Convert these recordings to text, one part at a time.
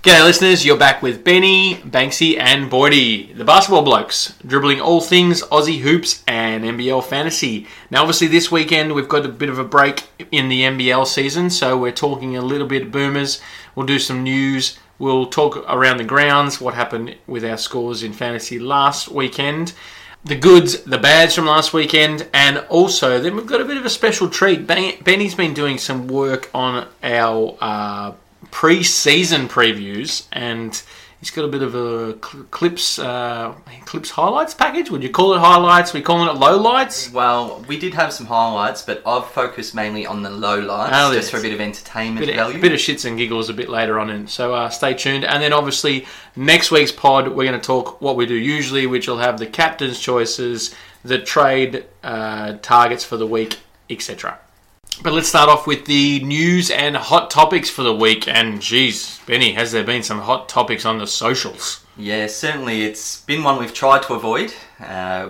G'day listeners, you're back with Benny, Banksy and Boti, the basketball blokes, dribbling all things Aussie hoops and NBL fantasy. Now obviously this weekend we've got a bit of a break in the NBL season, so we're talking a little bit of Boomers, we'll do some news, we'll talk around the grounds, what happened with our scores in fantasy last weekend, the goods, the bads from last weekend, and also then we've got a bit of a special treat. Benny's been doing some work on our pre-season previews, and he's got a bit of a clips highlights package. Would you call it highlights? We calling it lowlights? Well, we did have some highlights, but I've focused mainly on the lowlights, just for a bit of entertainment value. A bit of shits and giggles a bit later on in, so stay tuned. And then obviously, next week's pod, we're going to talk what we do usually, which will have the captain's choices, the trade targets for the week, etc. But let's start off with the news and hot topics for the week. And geez, Benny, has there been some hot topics on the socials? Yeah, certainly. It's been one we've tried to avoid,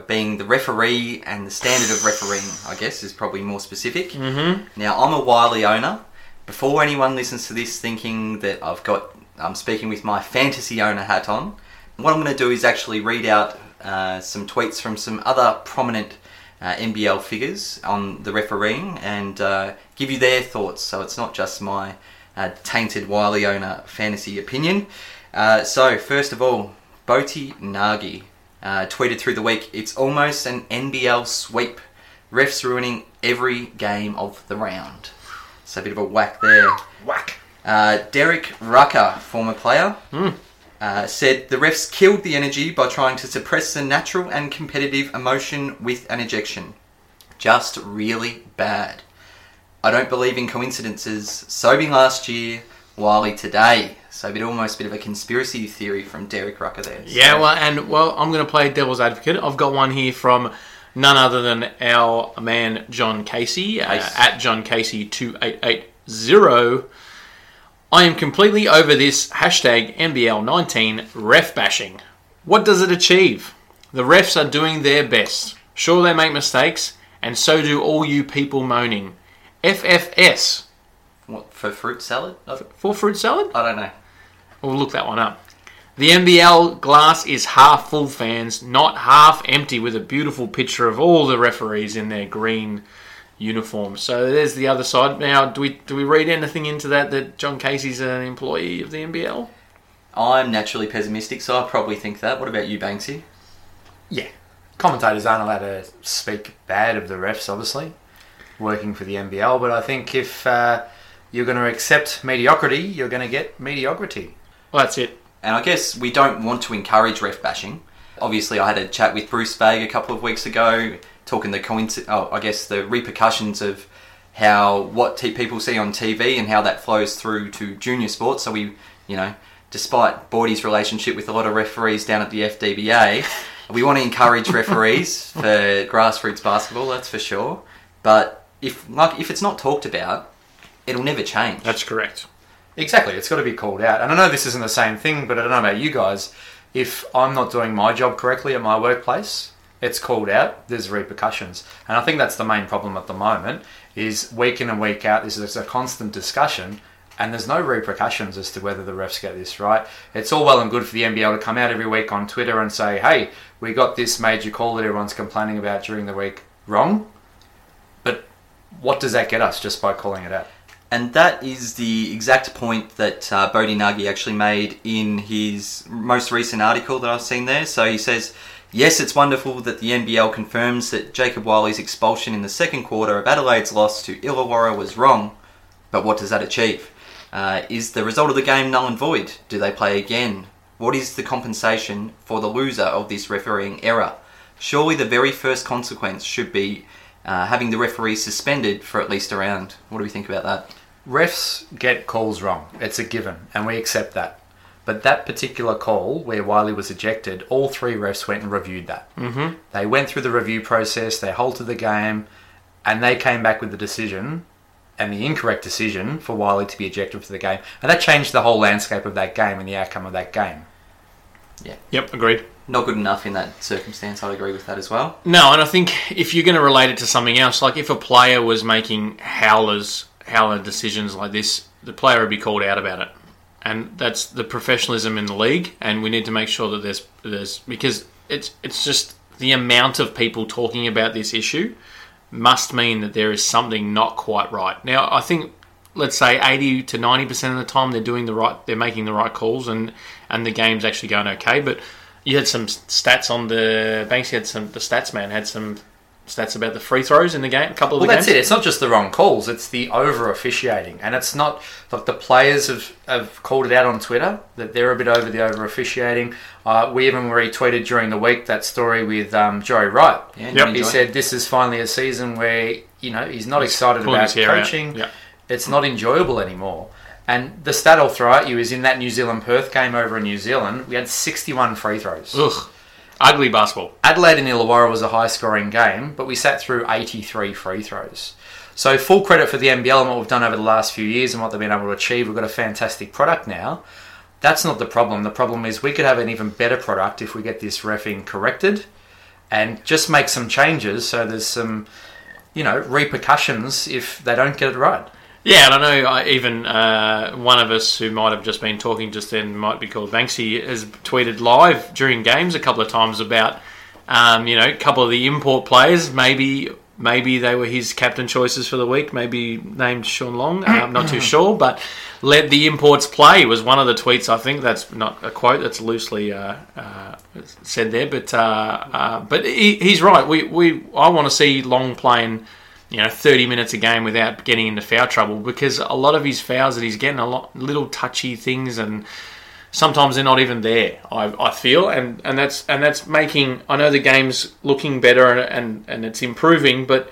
being the referee and the standard of refereeing, I guess, is probably more specific. Mm-hmm. Now, I'm a Wiley owner. Before anyone listens to this thinking that I'm speaking with my fantasy owner hat on, what I'm going to do is actually read out some tweets from some other prominent NBL figures on the refereeing and give you their thoughts, so it's not just my tainted Wiley owner fantasy opinion. So first of all, Boti Nagy tweeted through the week, "It's almost an NBL sweep, refs ruining every game of the round." So a bit of a whack there. Whack. Derek Rucker, former player, said, "The refs killed the energy by trying to suppress the natural and competitive emotion with an ejection. Just really bad. I don't believe in coincidences. Sobey last year, Wiley today." So a bit of a conspiracy theory from Derek Rucker there. So. Yeah, well, I'm going to play devil's advocate. I've got one here from none other than our man John Casey, at John Casey 2880. "I am completely over this #NBL19 ref bashing. What does it achieve? The refs are doing their best. Sure, they make mistakes, and so do all you people moaning. FFS." What, for fruit salad? For fruit salad? I don't know. We'll look that one up. "The NBL glass is half full, fans, not half empty," with a beautiful picture of all the referees in their green uniform. So there's the other side. Now, do we read anything into that John Casey's an employee of the NBL? I'm naturally pessimistic, so I probably think that. What about you, Banksy? Yeah. Commentators aren't allowed to speak bad of the refs, obviously, working for the NBL, but I think if you're going to accept mediocrity, you're going to get mediocrity. Well, that's it. And I guess we don't want to encourage ref bashing. Obviously, I had a chat with Bruce Vague a couple of weeks ago, talking the repercussions of how people see on TV and how that flows through to junior sports. So we, despite Bordy's relationship with a lot of referees down at the FDBA, we want to encourage referees for grassroots basketball, that's for sure. But if it's not talked about, it'll never change. That's correct. Exactly, it's got to be called out. And I know this isn't the same thing, but I don't know about you guys. If I'm not doing my job correctly at my workplace, it's called out, there's repercussions. And I think that's the main problem at the moment, is week in and week out, this is a constant discussion, and there's no repercussions as to whether the refs get this right. It's all well and good for the NBL to come out every week on Twitter and say, "Hey, we got this major call that everyone's complaining about during the week wrong." But what does that get us just by calling it out? And that is the exact point that Boti Nagy actually made in his most recent article that I've seen there. So he says, "Yes, it's wonderful that the NBL confirms that Jacob Wiley's expulsion in the second quarter of Adelaide's loss to Illawarra was wrong, but what does that achieve? Is the result of the game null and void? Do they play again? What is the compensation for the loser of this refereeing error? Surely the very first consequence should be having the referee suspended for at least a round." What do we think about that? Refs get calls wrong. It's a given, and we accept that. But that particular call where Wiley was ejected, all three refs went and reviewed that. Mm-hmm. They went through the review process, they halted the game, and they came back with the decision, and the incorrect decision for Wiley to be ejected for the game. And that changed the whole landscape of that game and the outcome of that game. Yeah. Yep, agreed. Not good enough in that circumstance, I'd agree with that as well. No, and I think if you're going to relate it to something else, like if a player was making howler decisions like this, the player would be called out about it. And that's the professionalism in the league, and we need to make sure that there's because it's just the amount of people talking about this issue must mean that there is something not quite right. Now, I think, let's say 80 to 90% of the time they're making the right calls, and the game's actually going okay. But you had some stats on the stats man had some stats about the free throws in the game. A couple of the games. That's it. It's not just the wrong calls; it's the over officiating, and it's not like the players have called it out on Twitter that they're a bit over the over officiating. We even retweeted during the week that story with Joey Wright. Yeah, yep. He said this is finally a season where he's not excited about coaching. Yep. It's not enjoyable anymore. And the stat I'll throw at you is in that New Zealand-Perth game over in New Zealand, we had 61 free throws. Ugh. Ugly basketball. Adelaide and Illawarra was a high-scoring game, but we sat through 83 free throws. So full credit for the NBL and what we've done over the last few years and what they've been able to achieve. We've got a fantastic product now. That's not the problem. The problem is we could have an even better product if we get this reffing corrected and just make some changes so there's some, repercussions if they don't get it right. Yeah, and I know even one of us who might have just been talking just then might be called Banksy has tweeted live during games a couple of times about, a couple of the import players. Maybe they were his captain choices for the week, maybe named Shawn Long. I'm not too sure, but let the imports play was one of the tweets. I think that's not a quote, that's loosely said there. But he's right. I want to see Long playing 30 minutes a game without getting into foul trouble, because a lot of his fouls that he's getting are little touchy things, and sometimes they're not even there, I feel. And that's making... I know the game's looking better and it's improving, but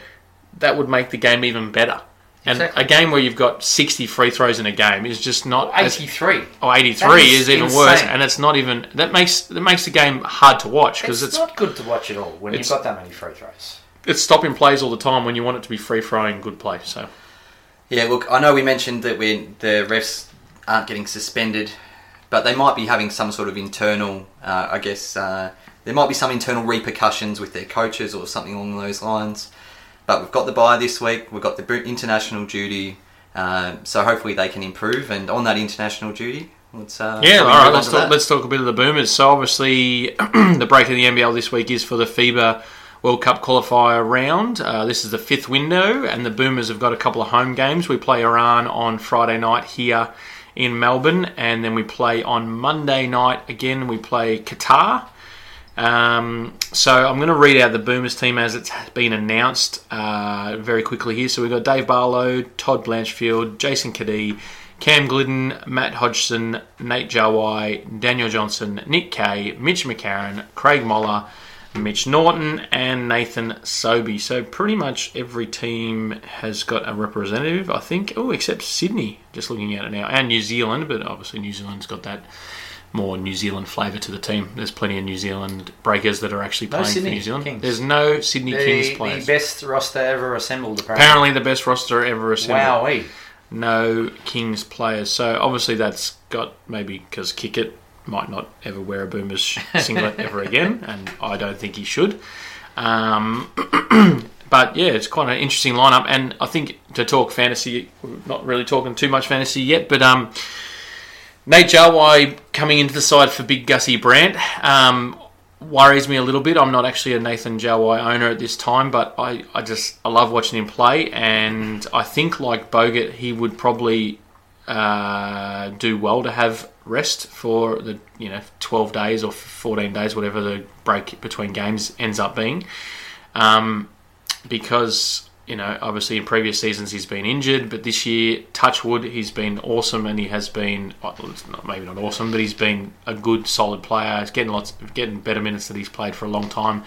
that would make the game even better. And exactly. A game where you've got 60 free throws in a game is just not... 83. 83 is even insane. Worse, and it's not even... That makes the game hard to watch. It's not good to watch at all when you've got that many free throws. It's stopping plays all the time when you want it to be free-throwing good play. So, yeah, look, I know we mentioned that the refs aren't getting suspended, but they might be having some sort of internal, there might be some internal repercussions with their coaches or something along those lines. But we've got the bye this week. We've got the international duty. So hopefully they can improve. And on that international duty... Let's talk a bit of the Boomers. So obviously the break in the NBL this week is for the FIBA World Cup qualifier round. This is the fifth window, and the Boomers have got a couple of home games. We play Iran on Friday night here in Melbourne, and then we play on Monday night again. We play Qatar. So I'm going to read out the Boomers team as it's been announced very quickly here. So we've got Dave Barlow, Todd Blanchfield, Jason Kadee, Cam Glidden, Matt Hodgson, Nate Jawai, Daniel Johnson, Nick Kay, Mitch McCarron, Craig Moller, Mitch Norton and Nathan Sobey. So pretty much every team has got a representative, I think. Oh, except Sydney, just looking at it now. And New Zealand, but obviously New Zealand's got that more New Zealand flavour to the team. There's plenty of New Zealand breakers that are actually playing for New Zealand. Kings. There's no Sydney Kings players. The best roster ever assembled, apparently. The best roster ever assembled. Wowee. No Kings players. So obviously that's got maybe because Kick It might not ever wear a Boomers singlet ever again, and I don't think he should. But yeah, it's quite an interesting lineup, and I think to talk fantasy, we're not really talking too much fantasy yet, but Nate Jawai coming into the side for big Gussie Brandt worries me a little bit. I'm not actually a Nathan Jawai owner at this time, but I love watching him play, and I think like Bogut, he would probably... do well to have rest for the 12 days or 14 days, whatever the break between games ends up being, because obviously in previous seasons he's been injured, but this year, touch wood, he's been awesome, and he has been maybe not awesome, but he's been a good solid player. He's getting better minutes that he's played for a long time,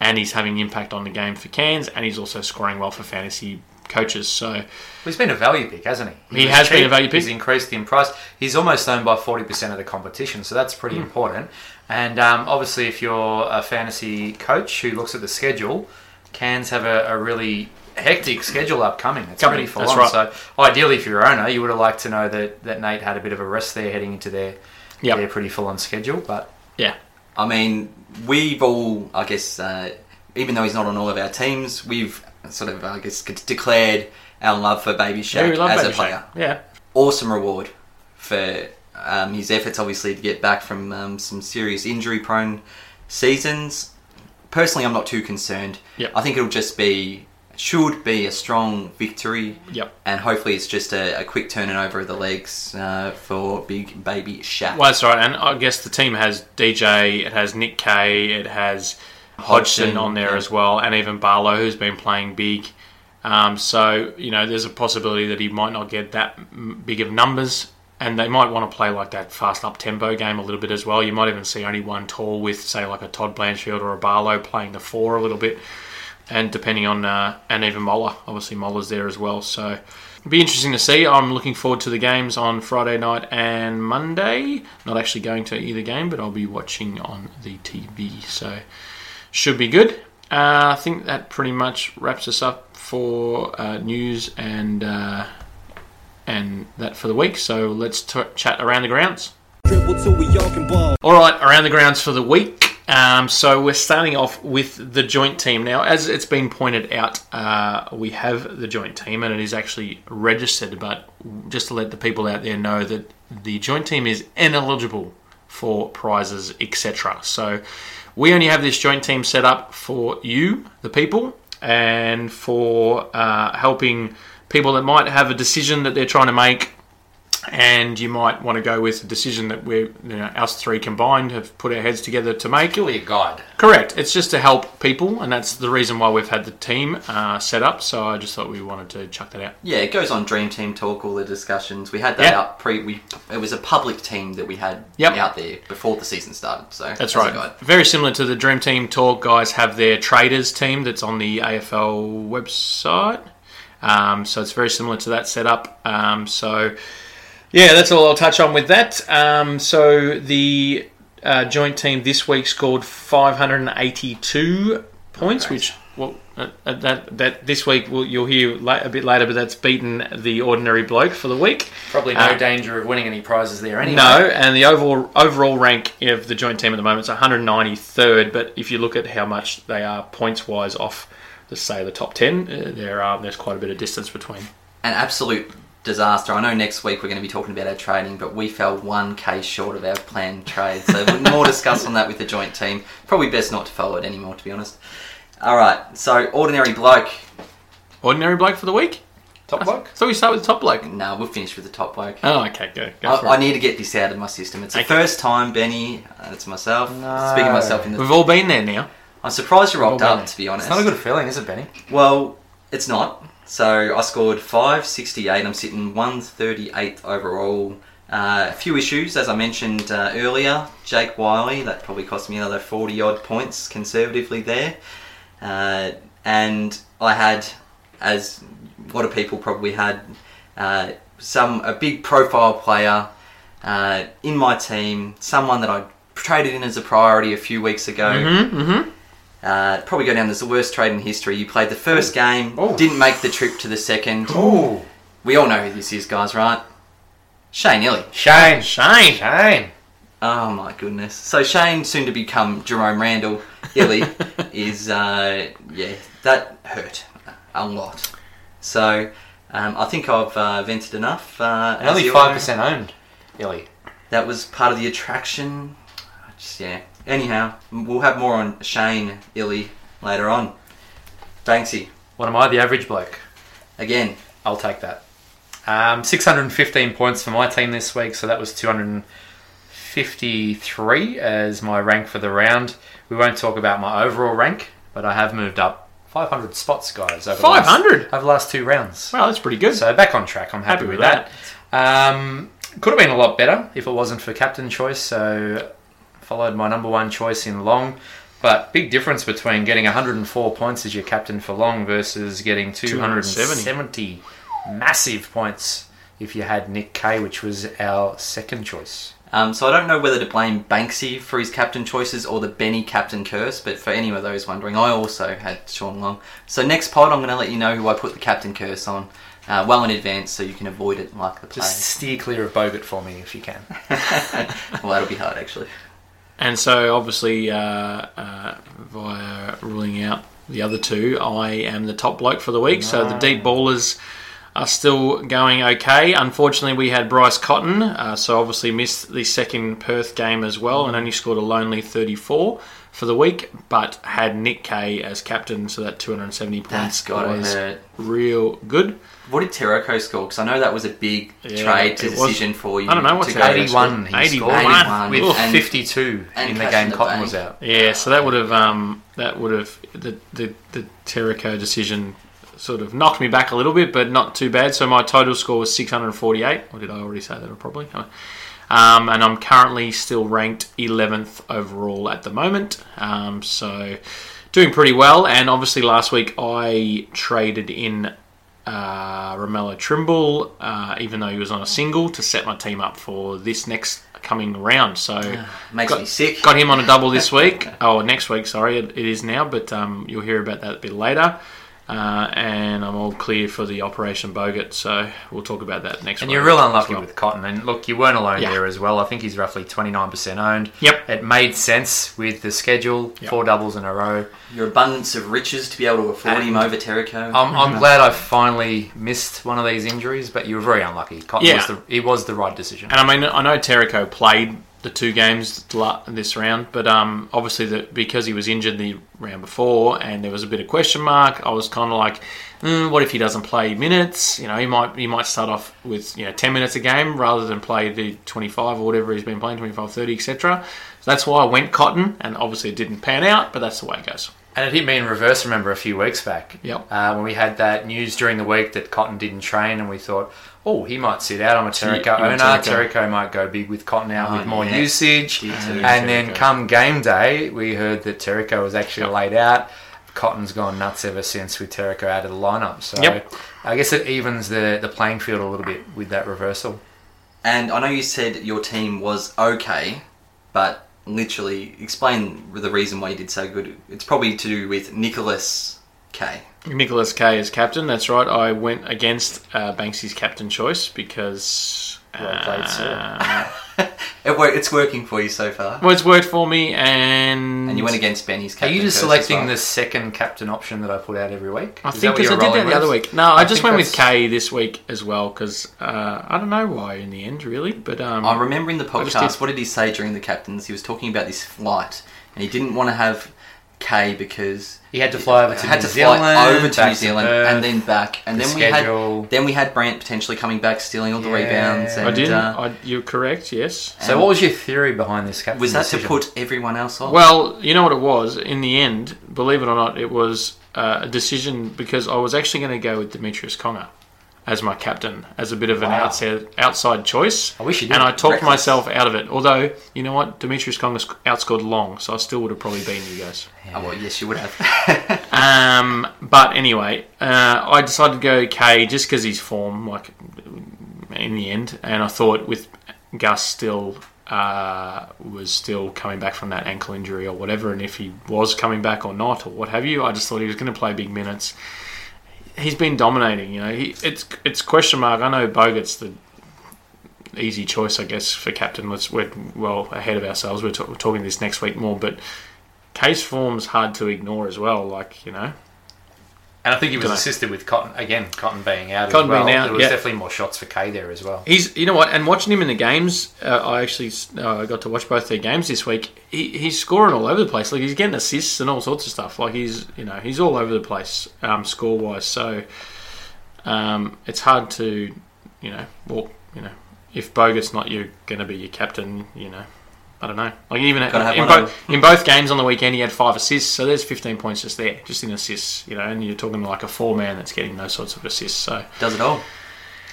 and he's having impact on the game for Cairns, and he's also scoring well for fantasy coaches. So he's been a value pick, hasn't he? He has been a value pick. He's increased in price. He's almost owned by 40% of the competition, so that's pretty important. And obviously, if you're a fantasy coach who looks at the schedule, Cairns have a really hectic schedule upcoming. It's pretty full on. Right. So ideally, if you're your owner, you would have liked to know that Nate had a bit of a rest there heading into their pretty full on schedule. But yeah, I mean, we've all, I guess, even though he's not on all of our teams, we've sort of, I guess, declared our love for Baby Shaq as a player. Yeah, awesome reward for his efforts, obviously, to get back from some serious injury-prone seasons. Personally, I'm not too concerned. Yep. I think should be a strong victory. Yep. And hopefully it's just a quick turning over of the legs for big Baby Shaq. Well, that's right. And I guess the team has DJ, it has Nick Kay, it has Hodgson on there as well, and even Barlow, who's been playing big. So, you know, there's a possibility that he might not get that big of numbers. And they might want to play like that fast up-tempo game a little bit as well. You might even see only one tall with, say, like a Todd Blanchfield or a Barlow playing the four a little bit. And depending on... and even Moller. Obviously, Moller's there as well. So, it'll be interesting to see. I'm looking forward to the games on Friday night and Monday. Not actually going to either game, but I'll be watching on the TV. So, should be good. I think that pretty much wraps us up for news and that for the week, so let's chat around the grounds. Alright, around the grounds for the week. So we're starting off with the joint team. Now, as it's been pointed out, we have the joint team, and it is actually registered, but just to let the people out there know that the joint team is ineligible for prizes, etc. So we only have this joint team set up for you, the people, and for helping people that might have a decision that they're trying to make, and you might want to go with a decision that we're, us three combined have put our heads together to make. Purely a guide. Correct. It's just to help people, and that's the reason why we've had the team set up, so I just thought we wanted to chuck that out. Yeah, it goes on Dream Team Talk, all the discussions. We had that out it was a public team that we had out there before the season started. So that's right. Very similar to the Dream Team Talk guys have their traders team that's on the AFL website. So it's very similar to that setup. So, yeah, that's all I'll touch on with that. So the joint team this week scored 582 points, which that this week you'll hear a bit later, but that's beaten the ordinary bloke for the week. Probably no danger of winning any prizes there anyway. No, and the overall rank of the joint team at the moment is 193rd, but if you look at how much they are points-wise off... to say the top 10, there's quite a bit of distance between. An absolute disaster. I know next week we're going to be talking about our trading, but we fell 1K short of our planned trade. So more discuss on that with the joint team. Probably best not to follow it anymore, to be honest. All right, so ordinary bloke. Ordinary bloke for the week? Top bloke? So we start with the top bloke? No, we'll finish with the top bloke. Oh, okay, go for it. I need to get this out of my system. It's the first time, Benny. It's myself. No. Speaking of myself in the... We've all been there now. I'm surprised you rocked up, to be honest. It's not a good feeling, is it, Benny? Well, it's not. So I scored 568. I'm sitting 138th overall. A few issues, as I mentioned earlier. Jake Wiley, that probably cost me another 40-odd points conservatively there. And I had, as a lot of people probably had, a big profile player in my team, someone that I traded in as a priority a few weeks ago. Mm-hmm, mm-hmm. Probably go down as the worst trade in history. You played the first game, didn't make the trip to the second. Ooh. We all know who this is, guys, right? Shane Illy. Shane. Oh, my goodness. So Shane, soon to become Jerome Randle, Illy, is, that hurt a lot. So I think I've vented enough. Only 5% owned, Illy. That was part of the attraction. Anyhow, we'll have more on Shane Illy later on. Banksy. What am I, the average bloke? Again. I'll take that. 615 points for my team this week, so that was 253 as my rank for the round. We won't talk about my overall rank, but I have moved up 500 spots, guys. Over the last two rounds. Well, that's pretty good. So back on track. I'm happy with that. Could have been a lot better if it wasn't for captain choice, so... Followed my number one choice in Long. But big difference between getting 104 points as your captain for Long versus getting 270 massive points if you had Nick Kay, which was our second choice. So I don't know whether to blame Banksy for his captain choices or the Benny captain curse, but for any of those wondering, I also had Shawn Long. So next pod, I'm going to let you know who I put the captain curse on well in advance so you can avoid it like the plague. Just steer clear of Bogut for me if you can. Well, that'll be hard, actually. And so, obviously, via ruling out the other two, I am the top bloke for the week. No. So the deep ballers are still going okay. Unfortunately, we had Bryce Cotton, so obviously missed the second Perth game as well and only scored a lonely 34 for the week, but had Nick Kay as captain, so that 270 points was real good. What did Terrico score? Because I know that was a big trade to decision for you. I don't know, what's 81? 81 with 52 in the game Cotton was out. Yeah, so that would have the Terrico decision sort of knocked me back a little bit, but not too bad. So my total score was 648. Or did I already say that? Probably. And I'm currently still ranked 11th overall at the moment. So doing pretty well. And obviously last week I traded in Romello Trimble, even though he was on a single, to set my team up for this next coming round. So me sick. Got him on a double this week. Oh, next week, sorry. It is now, but you'll hear about that a bit later. And I'm all clear for the Operation Bogut, so we'll talk about that next week. And you're real unlucky with Cotton. And look, you weren't alone there as well. I think he's roughly 29% owned. Yep. It made sense with the schedule, 4 doubles in a row. Your abundance of riches to be able to afford him over Terrico. I'm glad I finally missed one of these injuries, but you were very unlucky. Cotton was the right decision. And I mean, I know Terrico played the 2 games this round, but obviously because he was injured the round before and there was a bit of question mark, I was kind of like, what if he doesn't play minutes? You know, he might start off with 10 minutes a game rather than play the 25 or whatever he's been playing, 25, 30, etc. So that's why I went Cotton, and obviously it didn't pan out, but that's the way it goes. And it hit me in reverse, remember, a few weeks back. Yep. When we had that news during the week that Cotton didn't train, and we thought, he might sit out. I'm a Terrico owner. Terrico might go big with Cotton out with more usage. And then come game day, we heard that Terrico was actually laid out. Cotton's gone nuts ever since with Terrico out of the lineup. So I guess it evens the playing field a little bit with that reversal. And I know you said your team was okay, but literally explain the reason why you did so good. It's probably to do with Nicholas Kay. Nicholas Kay is captain, that's right. I went against Banksy's captain choice because... well played, sir. It's working for you so far. Well, it's worked for me and you went against Benny's captain. Are you just selecting the second captain option that I put out every week? I think because I did that the other week. No, I just went with Kay this week as well because I don't know why in the end, really. But I remember in the podcast, what did he say during the captains? He was talking about this flight and he didn't want to have Kay because he had to fly over to New Zealand and then back, and then we had Brandt potentially coming back stealing all the rebounds. And, I did. You're correct. Yes. So what was your theory behind this captain? Was that decision to put everyone else on? Well, you know what it was. In the end, believe it or not, it was a decision because I was actually going to go with Demitrius Conger as my captain, as a bit of an outside choice. I wish you did. And I talked myself out of it. Although, you know what? Demitrius Conger outscored Long, so I still would have probably been you guys. Yeah. Oh, well, yes, you would have. But anyway, I decided to go Kay just because he's form, like, in the end. And I thought with Gus still... was still coming back from that ankle injury or whatever, and if he was coming back or not or what have you, I just thought he was going to play big minutes. He's been dominating, It's question mark. I know Bogut's the easy choice, I guess, for captain. We're well ahead of ourselves. We're talking this next week more, but Kay's form's hard to ignore as well. And I think he was assisted with Cotton again. Cotton being out, Cotton as well. Being out, there was definitely more shots for Kay there as well. He's, you know what? And watching him in the games, I actually got to watch both their games this week. He's scoring all over the place. Like, he's getting assists and all sorts of stuff. Like, he's all over the place score wise. So it's hard to if Bogut's not going to be your captain, I don't know. Like, even in both games on the weekend, he had 5 assists, so there's 15 points just there, just in assists, and you're talking like a 4-man that's getting those sorts of assists. So does it all.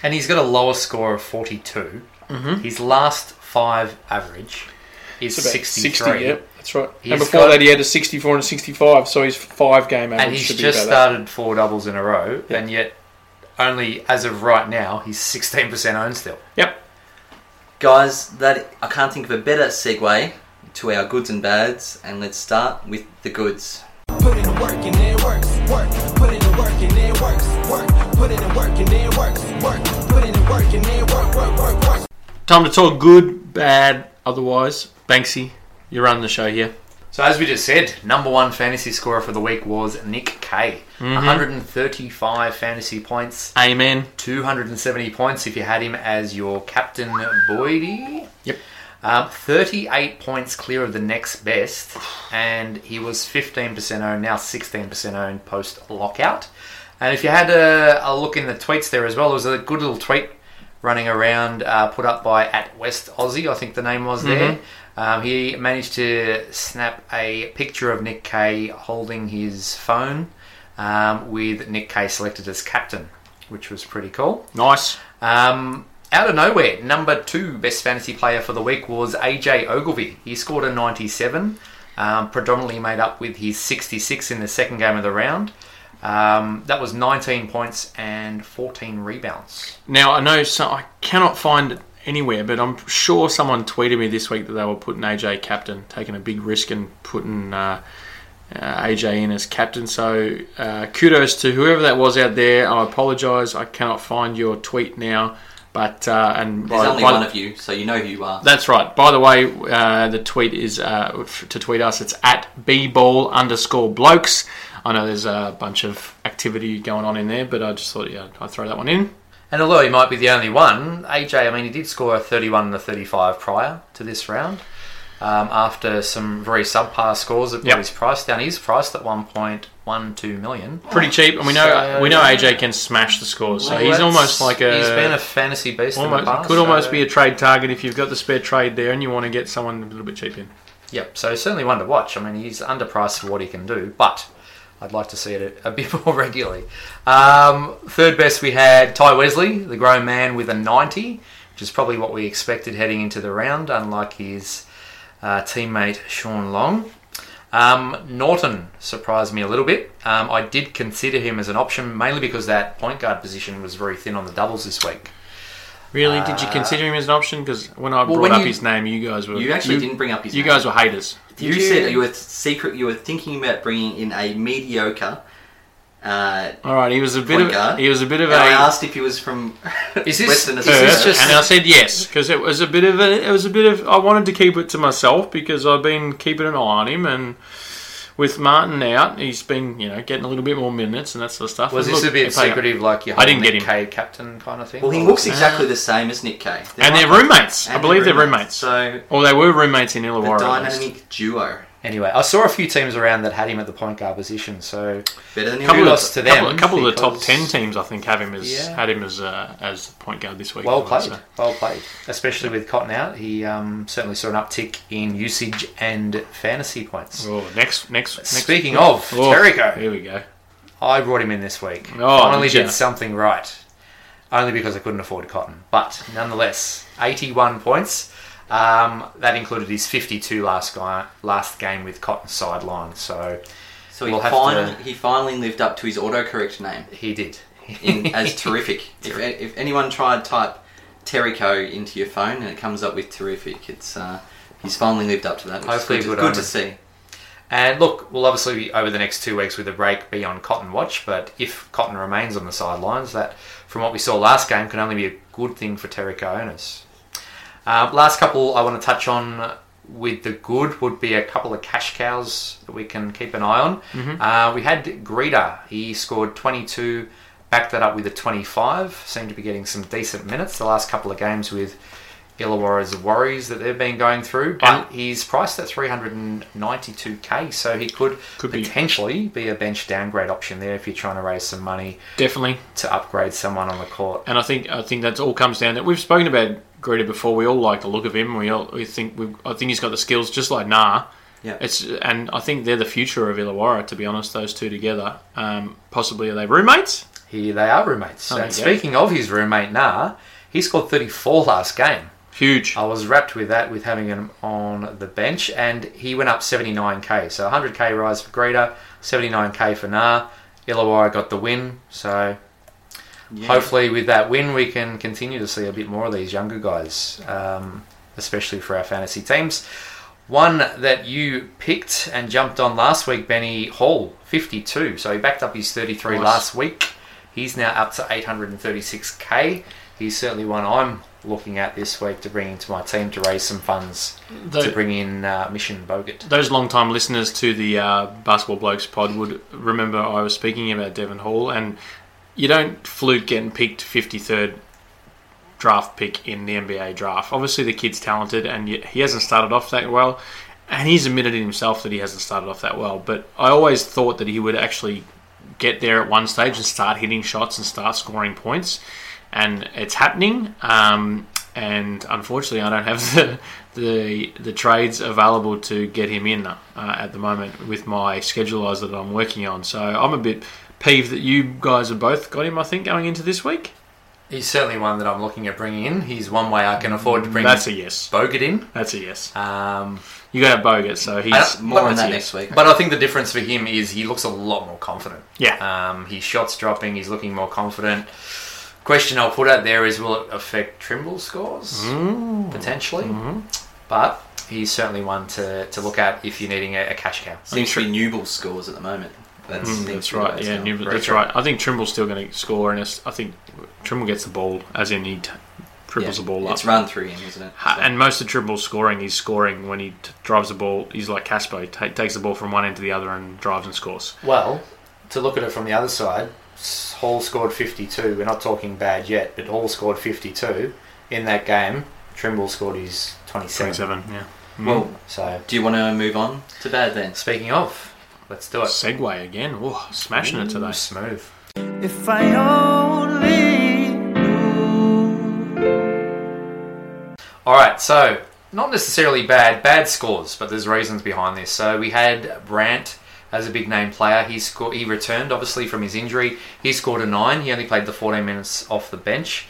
And he's got a lower score of 42. Mm-hmm. His last 5 average is 63. 60, yep. That's right. And before that, he had a 64 and a 65, so his five-game average should be better. And he's just started four doubles in a row, and yet only as of right now, he's 16% owned still. Yep. Guys, that I can't think of a better segue to our goods and bads, and let's start with the goods. Put in the work and it works, work. Put in the work and it works, work. Put in the work and it works, work. Put in the work and it work, work, work, work. Time to talk good, bad, otherwise. Banksy, you're running the show here. So as we just said, number one fantasy scorer for the week was Nick Kay. Mm-hmm. 135 fantasy points. Amen. 270 points if you had him as your captain, Boydie. Yep. 38 points clear of the next best, and he was 15% owned, now 16% owned post-lockout. And if you had a look in the tweets there as well, there was a good little tweet running around put up by @WestAussie, I think the name was there. He managed to snap a picture of Nick Kay holding his phone with Nick Kay selected as captain, which was pretty cool. Nice. Out of nowhere, number two best fantasy player for the week was AJ Ogilvie. He scored a 97, predominantly made up with his 66 in the second game of the round. That was 19 points and 14 rebounds. Now, I know I cannot find it anywhere, but I'm sure someone tweeted me this week that they were putting AJ captain, taking a big risk and putting AJ in as captain. So kudos to whoever that was out there. I apologise, I cannot find your tweet now. But and there's only one of you, so you know who you are. That's right. By the way, the tweet is to tweet us. It's @bball_blokes. I know there's a bunch of activity going on in there, but I just thought I'd throw that one in. And although he might be the only one, AJ, I mean, he did score a 31 and a 35 prior to this round. After some very subpar scores that brought his price down. He's priced at $1.12 million. Pretty cheap, and we know AJ can smash the scores. So he's almost like he's been a fantasy beast in the past. Could almost be a trade target if you've got the spare trade there and you want to get someone a little bit cheap in. Yep, so certainly one to watch. I mean, he's underpriced for what he can do, but I'd like to see it a bit more regularly. Third best we had Tai Wesley, the grown man, with a 90, which is probably what we expected heading into the round, unlike his teammate Shawn Long. Norton surprised me a little bit. I did consider him as an option, mainly because that point guard position was very thin on the doubles this week. Really? Did you consider him as an option? Because when I brought up his name, you guys were... You actually didn't bring up his name. You guys were haters. You said you were thinking about bringing in a mediocre... all right, he was a bit of a. I asked if he was from Western Australia, and I said yes because it was a bit of. I wanted to keep it to myself because I've been keeping an eye on him, and with Martin out, he's been getting a little bit more minutes and that sort of stuff. Was this a bit secretive, like you? I didn't get him. Nick Kay captain kind of thing. Well, he looks exactly the same as Nick Kay, and they're roommates. I believe they're roommates. So, or they were roommates in Illawarra. The dynamic duo. Anyway, I saw a few teams around that had him at the point guard position, so kudos to them. A couple of the top 10 teams, I think, had him as point guard this week. Well played. Especially with Cotton out, he certainly saw an uptick in usage and fantasy points. Oh, next. Speaking of, Terrico. Here we go. I brought him in this week. Finally did something right. Only because I couldn't afford Cotton. But nonetheless, 81 points. That included his 52 last game with Cotton sideline. So he finally lived up to his autocorrect name. He did. As terrific. If anyone tried type Terrico into your phone and it comes up with terrific, it's he's finally lived up to that. Hopefully, it's good to see. And look, we'll obviously be over the next 2 weeks with a break be on Cotton watch. But if Cotton remains on the sidelines, that from what we saw last game can only be a good thing for Terrico owners. Last couple I want to touch on with the good would be a couple of cash cows that we can keep an eye on. Mm-hmm. We had Greta. He scored 22, backed that up with a 25. Seemed to be getting some decent minutes the last couple of games with Illawarra's worries that they've been going through. But he's priced at $392K, so he could potentially be a bench downgrade option there if you're trying to raise some money. Definitely. To upgrade someone on the court. And I think that all comes down to... We've spoken about Greta before. We all like the look of him. I think he's got the skills just like Nah. Yeah. And I think they're the future of Illawarra, to be honest, those two together. Possibly are they roommates? They are roommates. Oh, and speaking of his roommate, Nah, he scored 34 last game. Huge. I was wrapped with that, with having him on the bench, and he went up 79k. So 100k rise for Greta, 79k for Nah. Illawarra got the win, so yeah. Hopefully with that win we can continue to see a bit more of these younger guys, especially for our fantasy teams. One that you picked and jumped on last week, Benny Hall, 52. So he backed up his 33 last week. He's now up to 836k. He's certainly one I'm looking at this week to bring into my team to raise some funds to bring in Mission Bogut. Those long-time listeners to the Basketball Blokes pod would remember I was speaking about Devin Hall, and you don't fluke getting picked 53rd draft pick in the NBA draft. Obviously, the kid's talented, and he hasn't started off that well, and he's admitted in himself that he hasn't started off that well, but I always thought that he would actually get there at one stage and start hitting shots and start scoring points. And it's happening, and unfortunately I don't have the trades available to get him in at the moment with my schedulers that I'm working on. So I'm a bit peeved that you guys have both got him, I think, going into this week. He's certainly one that I'm looking at bringing in. He's one way I can afford to bring Bogut in. That's a yes. You got Bogut, so he's more on that next week. But I think the difference for him is he looks a lot more confident. Yeah. His shot's dropping, he's looking more confident. Question I'll put out there is, will it affect Trimble's scores? Potentially. Mm-hmm. But he's certainly one to look at if you're needing a cash cow. Seems to be Newell's scores at the moment. That's right. Yeah, Newell, that's right. I think Trimble's still going to score, and I think Trimble gets the ball, as in he dribbles the ball up. It's run through him, isn't it? And most of Trimble's scoring, he's scoring when he drives the ball. He's like Casper. He takes the ball from one end to the other and drives and scores. Well, to look at it from the other side, Hall scored 52. We're not talking bad yet, but Hall scored 52 in that game. Trimble scored his 27. Yeah. Mm. Well, so do you want to move on to bad then? Speaking of, let's do it. Segway again. Oh, smashing it today. Smooth. If I only knew. All right, so not necessarily bad scores, but there's reasons behind this. So we had Brandt as a big name player. He returned, obviously, from his injury. He scored a 9. He only played the 14 minutes off the bench.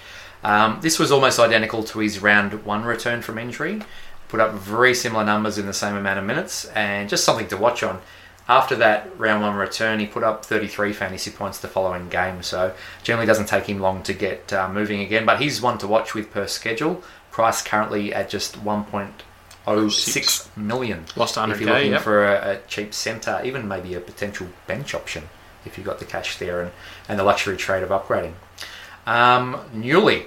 This was almost identical to his round 1 return from injury. Put up very similar numbers in the same amount of minutes, and just something to watch on. After that round 1 return, he put up 33 fantasy points the following game, so generally doesn't take him long to get moving again, but he's one to watch with per schedule. Price currently at just 1.06 million. Lost 100K, if you're looking for a cheap centre, even maybe a potential bench option if you've got the cash there and the luxury trade of upgrading. Newley,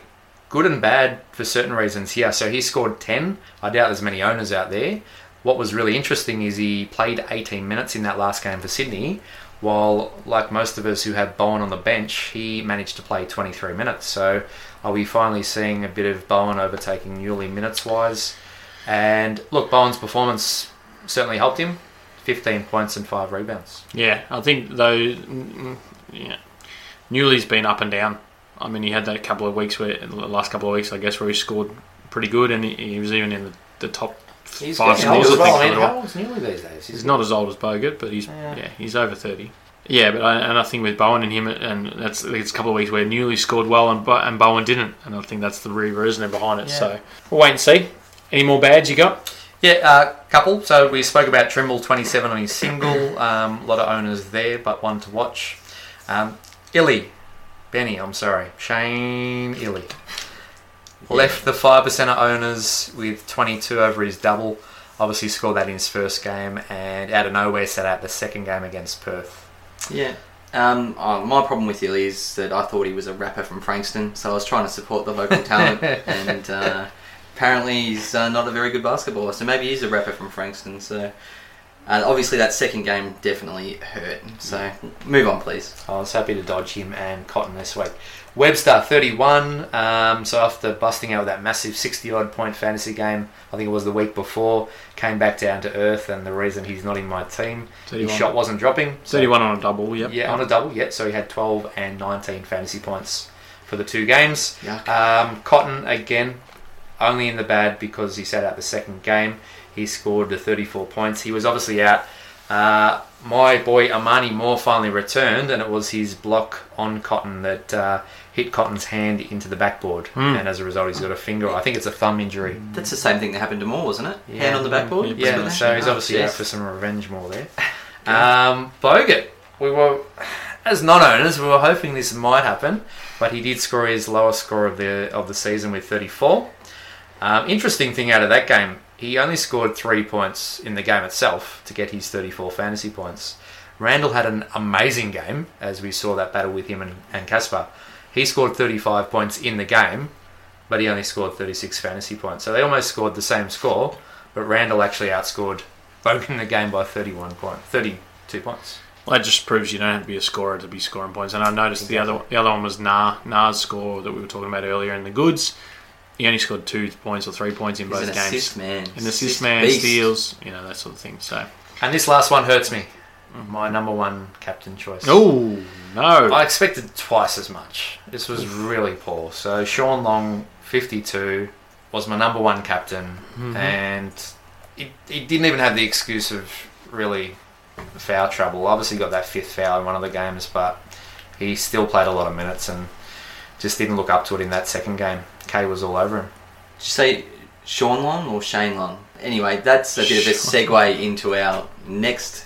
good and bad for certain reasons here. So he scored 10. I doubt there's many owners out there. What was really interesting is he played 18 minutes in that last game for Sydney, while, like most of us who have Bowen on the bench, he managed to play 23 minutes. So are we finally seeing a bit of Bowen overtaking Newley minutes-wise? And look, Bowen's performance certainly helped him. 15 points and 5 rebounds. Yeah, I think Newley's been up and down. I mean, he had that last couple of weeks, I guess, where he scored pretty good, and he was even in the top 5 scores. How old is Newley these days? He's not as old as Bogut, but he's over 30. Yeah, but I think with Bowen and him, and it's a couple of weeks where Newley scored well and Bowen didn't, and I think that's the real reasoning behind it. Yeah. So we'll wait and see. Any more bads you got? Yeah, couple. So we spoke about Trimble, 27 on his single. A lot of owners there, but one to watch. Shane Illy. Yeah. Left the 5%er owners with 22 over his double. Obviously scored that in his first game, and out of nowhere set out the second game against Perth. Yeah. My problem with Illy is that I thought he was a rapper from Frankston, so I was trying to support the local talent, and... apparently he's not a very good basketballer, so maybe he's a rapper from Frankston. So obviously that second game definitely hurt. So move on, please. I was happy to dodge him and Cotton this week. Webster, 31. So after busting out with that massive 60-odd point fantasy game, I think it was the week before, came back down to earth, and the reason he's not in my team, 31. His shot wasn't dropping. 31 on a double, yep. Yeah, on a double, yep. So he had 12 and 19 fantasy points for the two games. Cotton, again, only in the bad because he sat out the second game. He scored the 34 points. He was obviously out. My boy Armani Moore finally returned, and it was his block on Cotton that hit Cotton's hand into the backboard, and as a result, he's got a finger. I think it's a thumb injury. That's the same thing that happened to Moore, wasn't it? Yeah. Hand on the backboard. Yeah, yeah. So he's obviously out for some revenge, Moore there. Bogut, we were, as non-owners, we were hoping this might happen, but he did score his lowest score of the season with 34. Interesting thing out of that game, he only scored 3 points in the game itself to get his 34 fantasy points. Randle had an amazing game, as we saw that battle with him and Casper. He scored 35 points in the game, but he only scored 36 fantasy points. So they almost scored the same score, but Randle actually outscored Bogut in the game by 32 points. Well, that just proves you don't have to be a scorer to be scoring points. And I noticed the other one was Nah's score that we were talking about earlier in the goods. He only scored 2 points or 3 points in both games. He's an assist man. An assist man, steals, that sort of thing. So, and this last one hurts me. My number one captain choice. Oh, no. I expected twice as much. This was really poor. So Shawn Long, 52, was my number one captain. Mm-hmm. And it didn't even have the excuse of really foul trouble. Obviously got that fifth foul in one of the games, but he still played a lot of minutes and just didn't look up to it in that second game. Kay was all over him. Did you say Shawn Long or Shane Long? Anyway, that's a bit of a segue into our next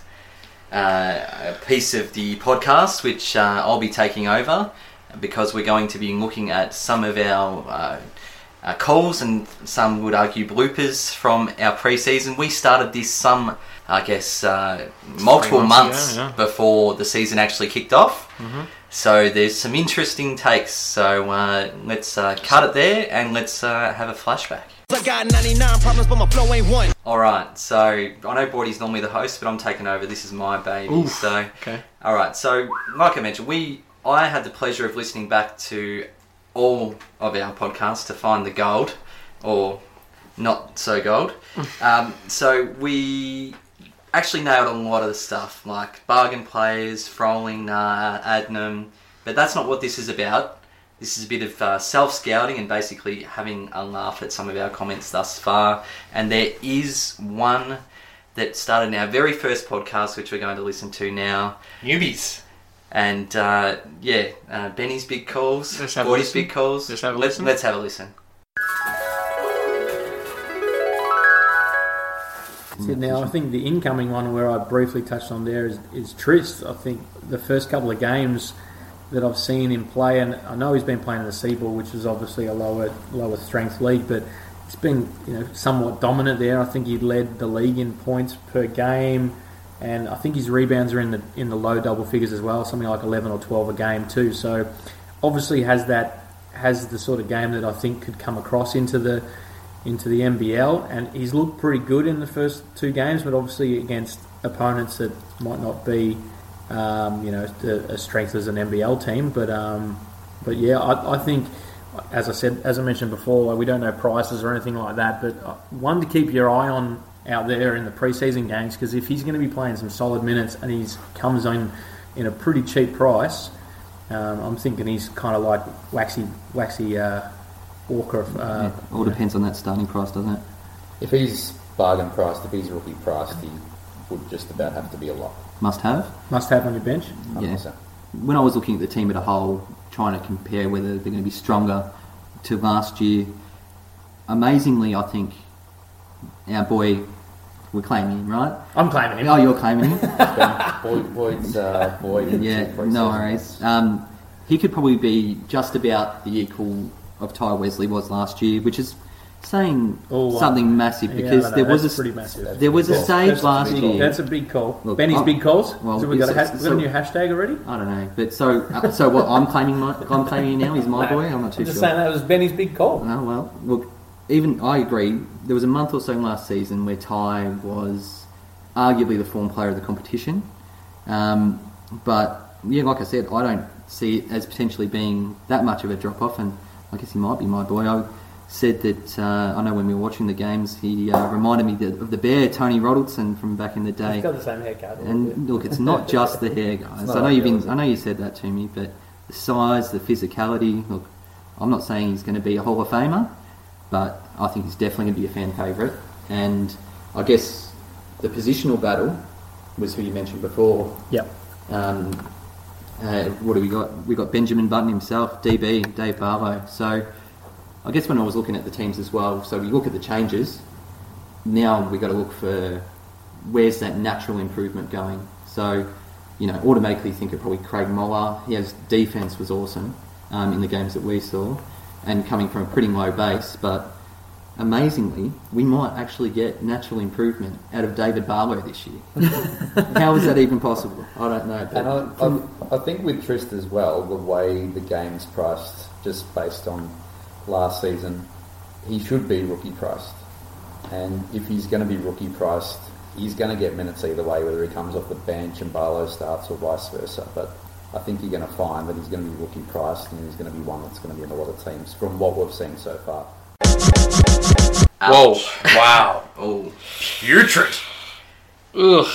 piece of the podcast, which I'll be taking over, because we're going to be looking at some of our calls and some would argue bloopers from our pre-season. We started this multiple months ago, before the season actually kicked off. Mm-hmm. So there's some interesting takes. So let's cut it there and let's have a flashback. I got 99 problems, but my flow ain't one. Alright, so I know Bordy's normally the host, but I'm taking over. This is my baby. Oof, so okay. Alright, so like I mentioned, I had the pleasure of listening back to all of our podcasts to find the gold, or not so gold. So we actually nailed a lot of the stuff, like bargain players, Froling, Nah, Adnam, but that's not what this is about. This is a bit of self-scouting and basically having a laugh at some of our comments thus far. And there is one that started in our very first podcast, which we're going to listen to now. Newbies. And, Benny's big calls, Gordy's big calls. Let's have a listen. Let's have a listen. Now, I think the incoming one where I briefly touched on there is Trist. I think the first couple of games that I've seen him play, and I know he's been playing in the Seaboard, which is obviously a lower strength league, but it's been somewhat dominant there. I think he led the league in points per game, and I think his rebounds are in the low double figures as well, something like 11 or 12 a game too. So obviously has the sort of game that I think could come across into the NBL, and he's looked pretty good in the first two games, but obviously against opponents that might not be a strength as an NBL team, but I think, as I mentioned before, like, we don't know prices or anything like that, but one to keep your eye on out there in the preseason games, because if he's going to be playing some solid minutes and he comes in a pretty cheap price, I'm thinking he's kind of like waxy Walker. All depends on that starting price, doesn't it? If he's bargain priced, if he's rookie priced, he would just about have to be a lot. Must have on your bench? Yeah. So. When I was looking at the team as a whole, trying to compare whether they're going to be stronger to last year, amazingly, I think our boy, we're claiming him, right? I'm claiming him. Oh, you're claiming him? Boyd. Yeah, no worries. He could probably be just about the equal of Tai Wesley was last year, which is saying something massive, because there was a save last year. That's a big call. Look, Benny's big calls. Well, so we got a new hashtag already. I don't know, but so what? I'm claiming now. He's my boy. I'm not too sure. Just saying that was Benny's big call. Oh well, look. Even I agree. There was a month or so last season where Tai was arguably the form player of the competition. But yeah, like I said, I don't see it as potentially being that much of a drop off, and I guess he might be my boy. I said that, I know when we were watching the games, he reminded me of the bear, Tony Roddleton, from back in the day. He's got the same haircut. And look, it's not just the hair, guys. I know you said that to me, but the size, the physicality, look, I'm not saying he's going to be a Hall of Famer, but I think he's definitely going to be a fan favourite. And I guess the positional battle was who you mentioned before. Yep. What do we got? We got Benjamin Button himself, DB, Dave Barlow. So I guess when I was looking at the teams as well, so we look at the changes. Now we got to look for where's that natural improvement going. So, you know, automatically think of probably Craig Moller. His defence was awesome in the games that we saw, and coming from a pretty low base, but amazingly, we might actually get natural improvement out of David Barlow this year. How is that even possible? I don't know. But and I think with Trist as well, the way the game's priced, just based on last season, he should be rookie priced. And if he's going to be rookie priced, he's going to get minutes either way, whether he comes off the bench and Barlow starts or vice versa. But I think you're going to find that he's going to be rookie priced, and he's going to be one that's going to be in a lot of teams from what we've seen so far. Ouch. Whoa! Wow! Oh, putrid. Ugh.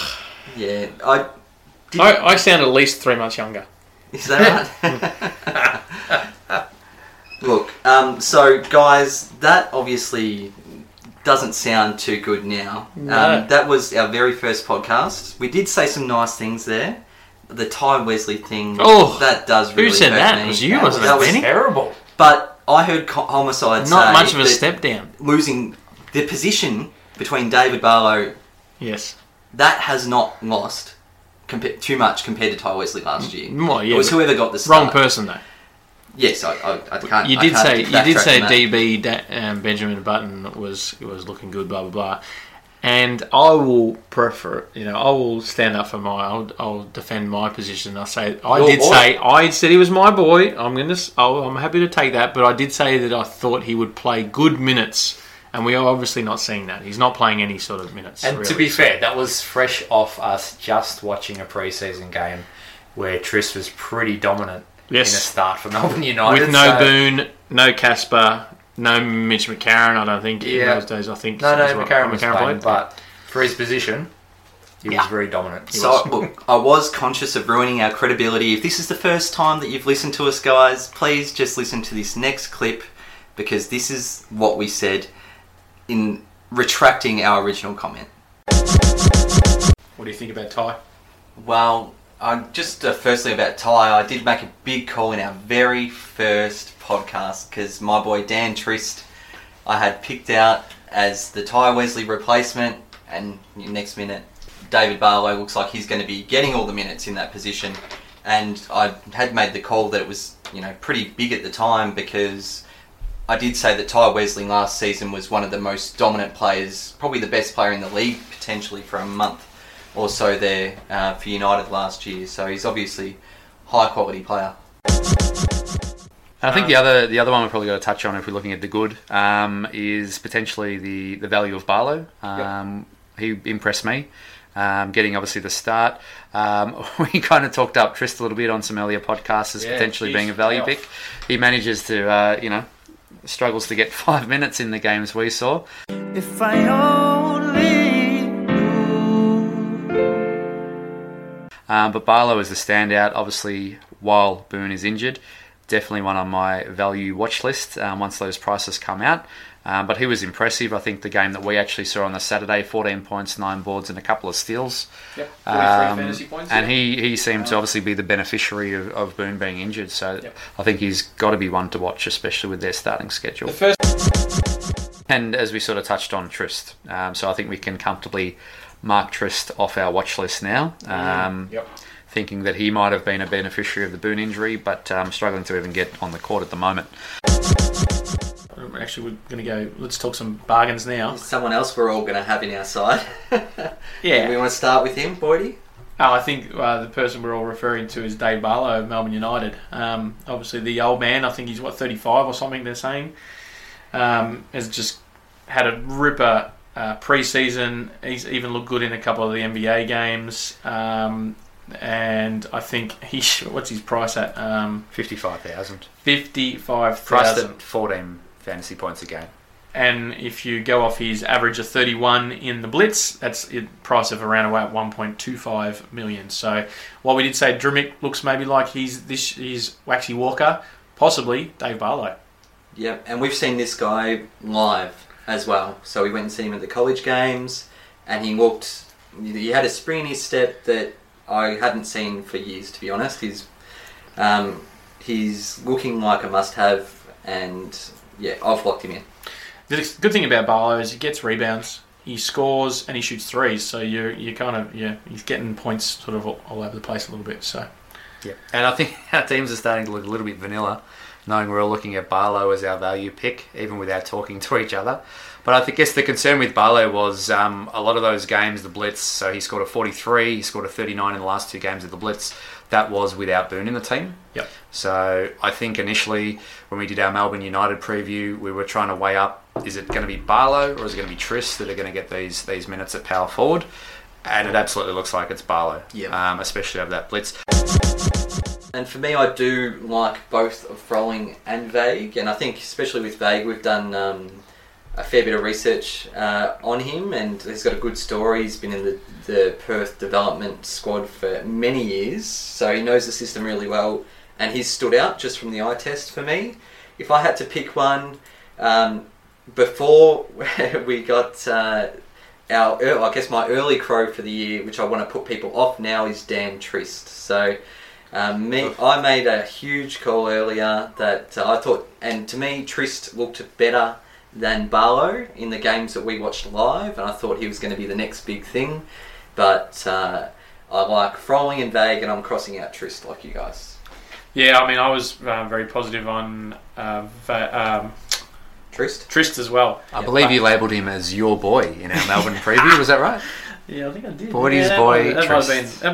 Yeah, I sound at least 3 months younger. Is that right? Look, so guys, that obviously doesn't sound too good now. No. That was our very first podcast. We did say some nice things there. The Tai Wesley thing. Oh, that does really hurt me. Who said that? It was you, wasn't it? That was terrible. But I heard Homicide say... Not much of a step down. Losing the position between David Barlow... Yes. That has not lost too much compared to Tai Wesley last year. Well, yeah, it was whoever got the start. Wrong person, though. Yes, I can't... You did say Benjamin Button was looking good, blah, blah, blah. And I will prefer... You know, I will stand up for my... I'll defend my position. I said he was my boy. I'm happy to take that. But I did say that I thought he would play good minutes. And we are obviously not seeing that. He's not playing any sort of minutes. And really, to be fair, that was fresh off us just watching a pre-season game where Trist was pretty dominant in a start for Melbourne United. With no Boone, no Casper... No Mitch McCarron, I don't think, in those days, I think. No, McCarron was playing, but for his position, he was very dominant. Look, I was conscious of ruining our credibility. If this is the first time that you've listened to us, guys, please just listen to this next clip, because this is what we said in retracting our original comment. What do you think about Tai? Well, firstly about Tai, I did make a big call in our very first podcast because my boy Dan Trist, I had picked out as the Tai Wesley replacement, and next minute David Barlow looks like he's going to be getting all the minutes in that position. And I had made the call that it was, you know, pretty big at the time, because I did say that Tai Wesley last season was one of the most dominant players, probably the best player in the league potentially for a month or so there for United last year. So he's obviously a high-quality player. I think the other one we've probably got to touch on if we're looking at the good is potentially the value of Barlow. He impressed me, getting obviously the start. We kind of talked up Trist a little bit on some earlier podcasts as potentially being a value pick. He manages to, struggles to get 5 minutes in the games we saw. If I only... but Barlow is the standout, obviously, while Boone is injured. Definitely one on my value watch list once those prices come out. But he was impressive. I think the game that we actually saw on the Saturday, 14 points, 9 boards and a couple of steals. Yep, 43 fantasy points. And he seemed to obviously be the beneficiary of Boone being injured. So I think he's got to be one to watch, especially with their starting schedule. And as we sort of touched on, Trist. So I think we can comfortably... Mark Trist off our watch list now, thinking that he might have been a beneficiary of the Boone injury, but struggling to even get on the court at the moment. Actually, we're going to go, let's talk some bargains now. It's someone else we're all going to have in our side. Yeah. We want to start with him, Boydie? Oh, I think the person we're all referring to is Dave Barlow of Melbourne United. Obviously, the old man, I think he's, 35 or something they're saying, has just had a ripper... pre-season, he's even looked good in a couple of the NBA games, and I think what's his price at? 55,000. 55,000. Priced at 14 fantasy points a game. And if you go off his average of 31 in the Blitz, that's a price of around about 1.25 million. So while we did say Drimmick looks maybe like he's Waxy Walker, possibly Dave Barlow. Yeah, and we've seen this guy live as well. So we went and seen him at the college games, and he had a spring in his step that I hadn't seen for years, to be honest. He's He's looking like a must-have, and yeah, I've locked him in. The good thing about Barlow is he gets rebounds, he scores, and he shoots threes. So you kind of he's getting points sort of all over the place a little bit. So yeah, and I think our teams are starting to look a little bit vanilla, knowing we're all looking at Barlow as our value pick, even without talking to each other. But I guess the concern with Barlow was a lot of those games, the Blitz, so he scored a 43, he scored a 39 in the last two games of the Blitz. That was without Boone in the team. Yep. So I think initially when we did our Melbourne United preview, we were trying to weigh up, is it going to be Barlow or is it going to be Trist that are going to get these minutes at power forward? And it absolutely looks like it's Barlow, yep. Especially over that Blitz. And for me, I do like both Froling and Vague, and I think especially with Vague, we've done a fair bit of research on him, and he's got a good story. He's been in the Perth development squad for many years, so he knows the system really well, and he's stood out just from the eye test for me. If I had to pick one, before we got my early crow for the year, which I want to put people off now, is Dan Trist. So... I made a huge call earlier that I thought, and to me, Trist looked better than Barlow in the games that we watched live, and I thought he was going to be the next big thing. But I like Froling and Vague, and I'm crossing out Trist like you guys. Yeah, I mean, I was very positive on Trist as well. I believe you labelled him as your boy in our Melbourne preview, was that right? Yeah, I think I did. Boydie's boy. That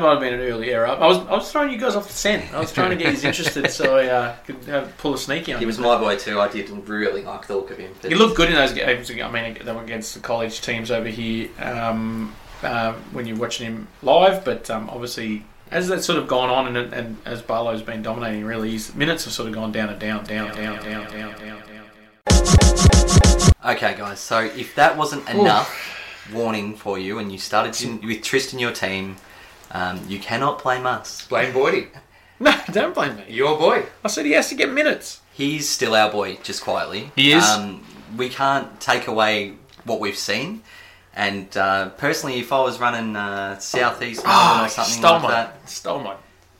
might have been an early error. I was throwing you guys off the scent. I was trying to get you interested so I could pull a sneak in. He was my boy too. I did really like the look of him. He looked good in those games. I mean, they were against the college teams over here when you're watching him live. But obviously, as that's sort of gone on and as Barlow's been dominating, really, his minutes have sort of gone down and down. Okay, guys. So if that wasn't enough... warning for you, and you started with Trist in your team, you cannot blame us. Blame Boydie. No, don't blame me. Your boy. I said he has to get minutes. He's still our boy, just quietly. He is. We can't take away what we've seen, and personally, if I was running Southeast Melbourne or something like that... Stole my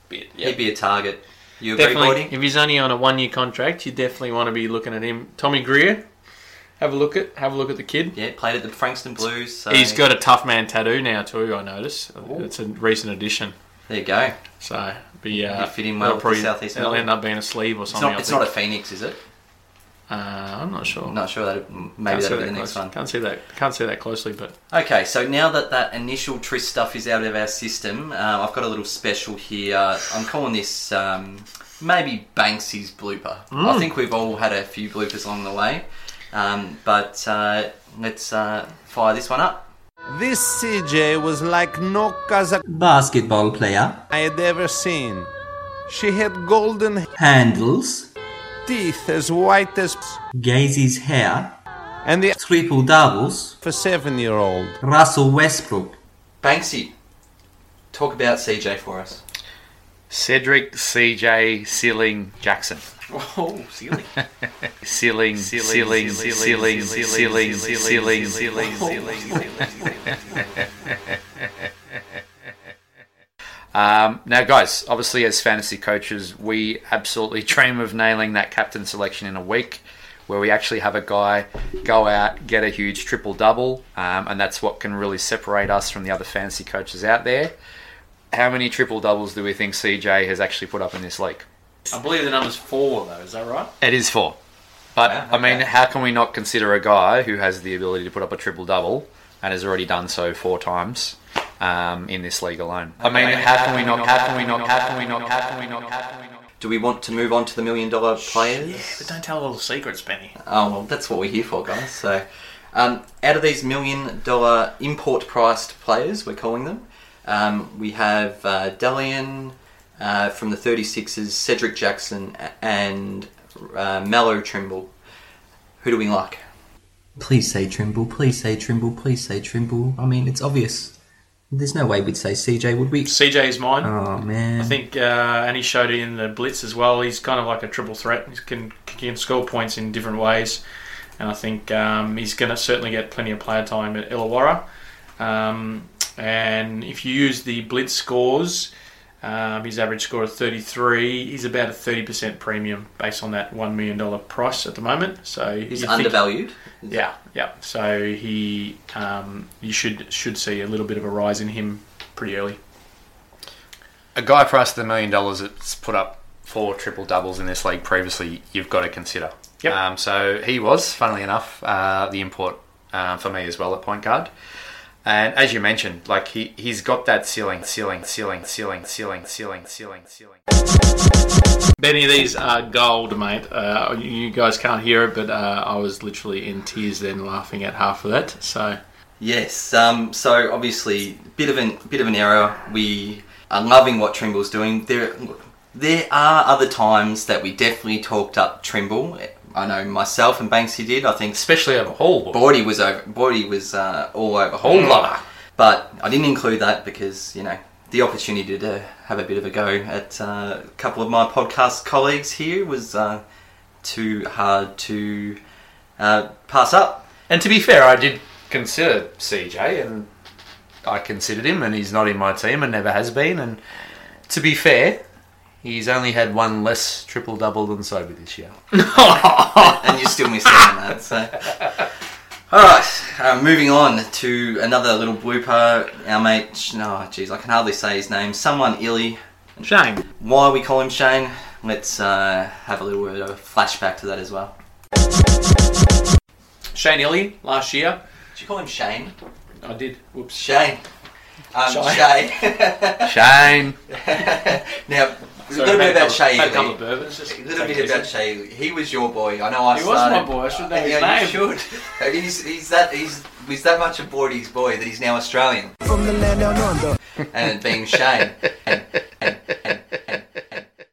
bit. Yep. He'd be a target. You agree, Boydie? If he's only on a one-year contract, you definitely want to be looking at him. Tommy Greer... Have a look at the kid. Yeah, played at the Frankston Blues. So. He's got a tough man tattoo now too, I notice. Ooh. It's a recent addition. There you go. So, it'll fit in well with the Southeast. It'll end up being a sleeve or something. It's not a Phoenix, is it? I'm not sure. Not sure. That'll be the next one. Can't see that closely, but okay. So now that initial Trist stuff is out of our system, I've got a little special here. I'm calling this maybe Banksy's blooper. I think we've all had a few bloopers along the way. But let's fire this one up. This CJ was like no Kazakh basketball player I had ever seen. She had golden handles, teeth as white as Gazy's hair, and the triple doubles for 7-year-old Russell Westbrook. Banksy, talk about CJ for us. Cedric CJ Sealing Jackson. Oh, Sealing. Now, guys, obviously as fantasy coaches, we absolutely dream of nailing that captain selection in a week where we actually have a guy go out, get a huge triple-double, and that's what can really separate us from the other fantasy coaches out there. How many triple-doubles do we think CJ has actually put up in this league? I believe the number's 4, though. Is that right? It is 4. But, wow, okay. I mean, how can we not consider a guy who has the ability to put up a triple-double and has already done so 4 times in this league alone? I mean, how can we not... Do we want to move on to the $1 million players? Yeah, but don't tell all the secrets, Benny. Oh, well, that's what we're here for, guys. So, out of these $1 million import-priced players, we're calling them, we have Delian... from the 36ers, Cedric Jackson and Romello Trimble. Who do we like? Please say Trimble, please say Trimble, please say Trimble. I mean, it's obvious. There's no way we'd say CJ, would we? CJ is mine. Oh, man. I think, and he showed it in the Blitz as well. He's kind of like a triple threat. He can score points in different ways. And I think he's going to certainly get plenty of player time at Illawarra. And if you use the Blitz scores... His average score of 33. He's about a 30% premium based on that $1 million price at the moment. So he's undervalued. Yeah. So he, you should see a little bit of a rise in him pretty early. A guy priced at $1 million that's put up 4 triple doubles in this league previously, you've got to consider. Yep. So he was, funnily enough, the import for me as well at point guard. And as you mentioned, like he's got that ceiling. Many of these are gold, mate. You guys can't hear it, but I was literally in tears then, laughing at half of that. So yes, so obviously bit of an error. We are loving what Trimble's doing. There are other times that we definitely talked up Trimble. I know myself and Banksy did. I think especially over Hall. Body was all over Hall. But I didn't include that because the opportunity to have a bit of a go at a couple of my podcast colleagues here was too hard to pass up. And to be fair, I did consider CJ, and I considered him, and he's not in my team and never has been. And to be fair, he's only had 1 less triple-double than Sobey this year. And you still missed out on that. So. All right, moving on to another little blooper. Our mate, I can hardly say his name. Someone Illy. Shane. Why we call him Shane? Let's have a little bit of a flashback to that as well. Shane Illy, last year. Did you call him Shane? I did. Whoops. Shane. Shane. Now... A little bit about Shay. He was your boy. I know I started. He was my boy. I should know his name. You should. He's that much of Bordy's boy that he's now Australian. From the land down under. And being Shane. And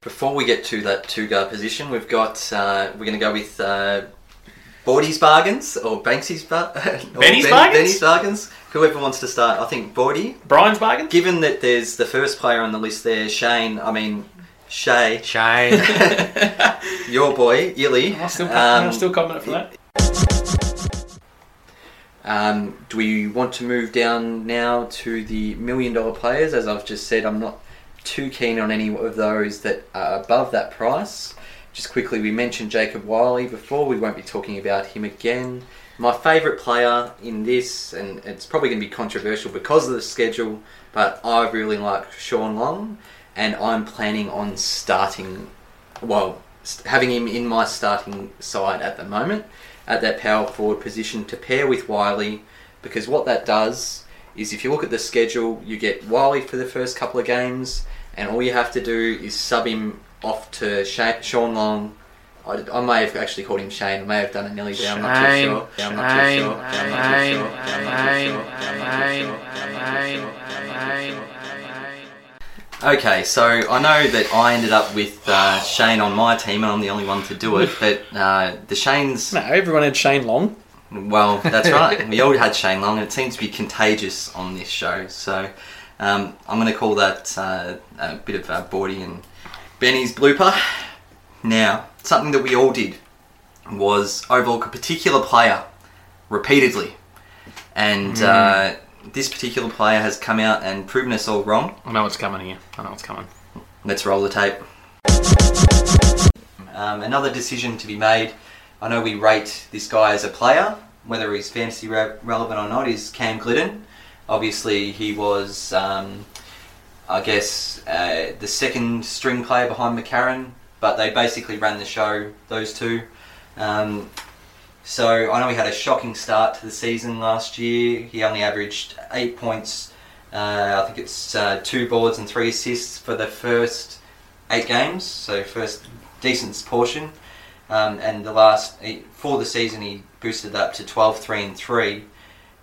before we get to that two-guard position, we've got... we're going to go with Bordy's Bargains or Banksy's... Benny's Bargains? Benny's Bargains. Whoever wants to start. I think Bordy. Brian's Bargains? Given that there's the first player on the list there, Shane. Your boy, Illy. I'm still confident for that. Do we want to move down now to the $1 million players? As I've just said, I'm not too keen on any of those that are above that price. Just quickly, we mentioned Jacob Wiley before. We won't be talking about him again. My favourite player in this, and it's probably going to be controversial because of the schedule, but I really like Shawn Long. And I'm planning on having him in my starting side at the moment, at that power forward position to pair with Wiley, because what that does is if you look at the schedule, you get Wiley for the first couple of games, and all you have to do is sub him off to Shawn Long. I may have actually called him Shane. I may have done it nearly there. I'm not too sure. Okay, so I know that I ended up with Shane on my team, and I'm the only one to do it, but the Shanes... No, everyone had Shane Long. Well, that's right. We all had Shane Long, and it seems to be contagious on this show, so I'm going to call that a bit of Bordy and Benny's blooper. Now, something that we all did was overlook a particular player repeatedly, and... this particular player has come out and proven us all wrong. I know what's coming. Let's roll the tape. Another decision to be made. I know we rate this guy as a player, whether he's fantasy relevant or not, is Cam Glidden. Obviously, he was, the second string player behind McCarron, but they basically ran the show, those two. So I know he had a shocking start to the season last year. He only averaged 8 points, 2 boards and 3 assists for the first 8 games, so first decent portion. And the last, for the season, he boosted that up to 12, 3 and 3.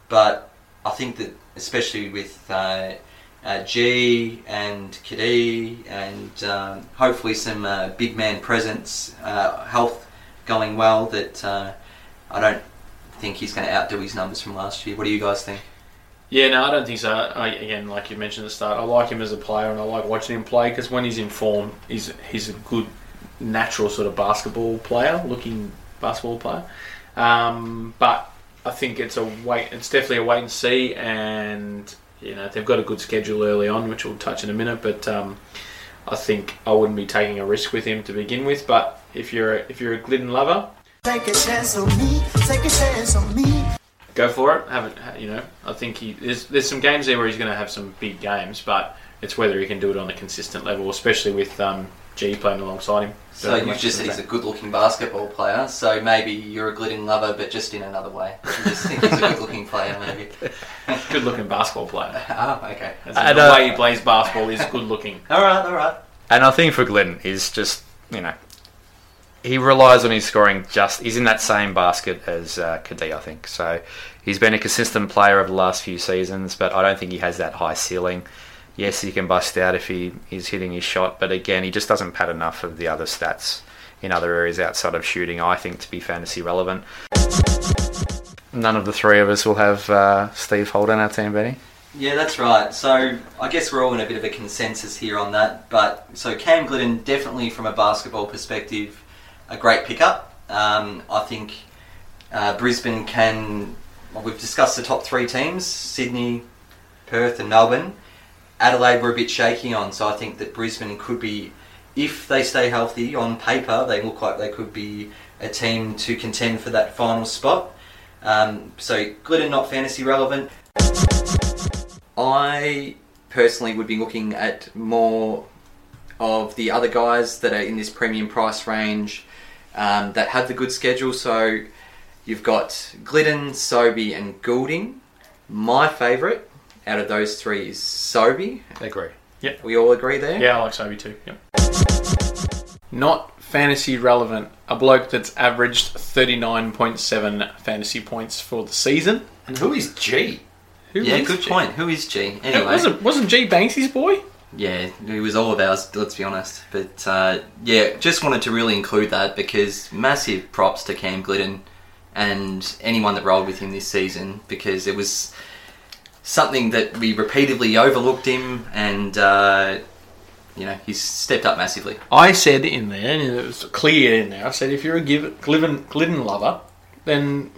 But I think that, especially with G and Kadi and hopefully some big man presence, health going well, that... I don't think he's going to outdo his numbers from last year. What do you guys think? Yeah, no, I don't think so. Again, like you mentioned at the start, I like him as a player and I like watching him play because when he's in form, he's a good, natural sort of basketball player. But I think it's definitely a wait and see, and you know, they've got a good schedule early on, which we'll touch in a minute, but I think I wouldn't be taking a risk with him to begin with. But if you're a Glidden lover, take a chance on me, take a chance on me. Go for it. I think there's some games there where he's going to have some big games, but it's whether he can do it on a consistent level, especially with G playing alongside him. So you've just said he's a good-looking basketball player, so maybe you're a Glidden lover, but just in another way. You just think he's a good-looking player, maybe. Good-looking basketball player. Oh, okay. The way he plays basketball is good-looking. All right. And I think for Glidden, he's just, he relies on his scoring just... He's in that same basket as Kadee, I think. So he's been a consistent player over the last few seasons, but I don't think he has that high ceiling. Yes, he can bust out if he's hitting his shot, but again, he just doesn't pad enough of the other stats in other areas outside of shooting, I think, to be fantasy relevant. None of the three of us will have Steve Holt on our team, Benny. Yeah, that's right. So I guess we're all in a bit of a consensus here on that. But so Cam Glidden, definitely from a basketball perspective, a great pickup. I think Brisbane can... Well, we've discussed the top three teams, Sydney, Perth and Melbourne. Adelaide we're a bit shaky on, so I think that Brisbane could be, if they stay healthy on paper, they look like they could be a team to contend for that final spot. So Glidden not fantasy relevant. I personally would be looking at more of the other guys that are in this premium price range that have the good schedule. So you've got Glidden, Sobey and Goulding. My favourite out of those three is Sobey. I agree. Yep. We all agree there? Yeah, I like Sobey too. Yep. Not fantasy relevant. A bloke that's averaged 39.7 fantasy points for the season. And who is G? Good point. Who is G? Anyway. It wasn't G Banksy's boy? Yeah, it was all of ours, let's be honest. But just wanted to really include that because massive props to Cam Glidden and anyone that rolled with him this season, because it was... something that we repeatedly overlooked him, and he's stepped up massively. I said in there, and it was clear in there, I said if you're a Glidden lover, then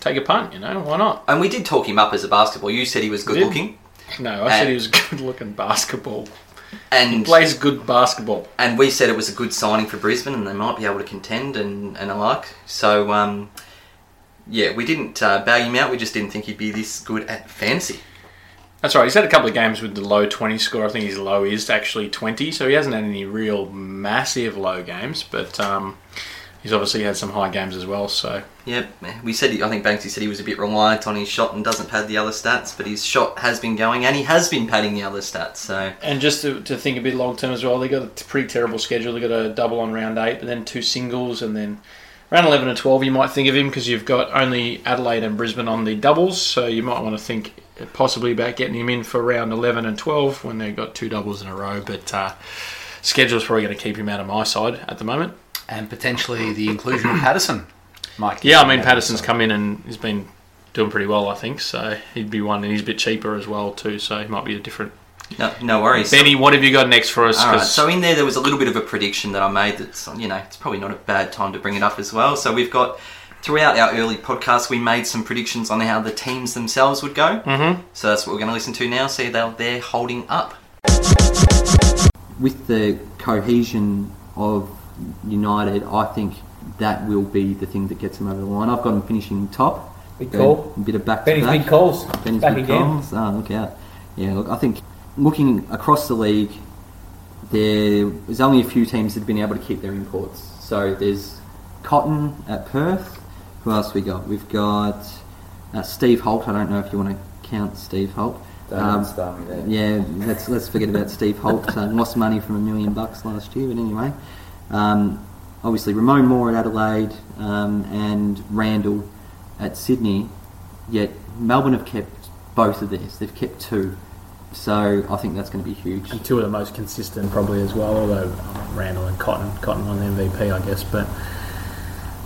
take a punt, why not? And we did talk him up as a basketball. You said he was good looking. No, I said he was a good looking basketball. And he plays good basketball. And we said it was a good signing for Brisbane and they might be able to contend and the like. So... yeah, we didn't bag him out. We just didn't think he'd be this good at fancy. That's right. He's had a couple of games with the low 20 score. I think his low is actually 20, so he hasn't had any real massive low games, but he's obviously had some high games as well. So yeah, we said. I think Banksy said he was a bit reliant on his shot and doesn't pad the other stats, but his shot has been going and he has been padding the other stats. So and just to think a bit long term as well, they got a pretty terrible schedule. They got a double on round 8, but then 2 singles, and then. Round 11 and 12, you might think of him because you've got only Adelaide and Brisbane on the doubles, so you might want to think possibly about getting him in for round 11 and 12 when they've got 2 doubles in a row, but schedule's probably going to keep him out of my side at the moment. And potentially the inclusion of Patterson, Mike. Yeah, I mean, Patterson's come in and he's been doing pretty well, I think, so he'd be one, and he's a bit cheaper as well too, so he might be a different... No worries. Benny, what have you got next for us? All right, so in there was a little bit of a prediction that I made that's, it's probably not a bad time to bring it up as well. So we've got, throughout our early podcast, we made some predictions on how the teams themselves would go. Mm-hmm. So that's what we're going to listen to now, see how they're holding up. With the cohesion of United, I think that will be the thing that gets them over the line. I've got them finishing top. Big call. A bit of back-to-back. Benny's big calls. Benny's back big again. Calls. Oh, look out. Yeah, look, I think... Looking across the league, there was only a few teams that have been able to keep their imports. So there's Cotton at Perth. Who else we got? We've got Steve Holt. I don't know if you want to count Steve Holt. Don't start me there. Yeah, let's forget about Steve Holt. Lost money from $1 million last year, but anyway. Obviously, Ramon Moore at Adelaide and Randle at Sydney. Yet Melbourne have kept both of theirs. They've kept 2. So I think that's going to be huge. And 2 of the most consistent probably as well, although Randle and Cotton won the MVP, I guess. But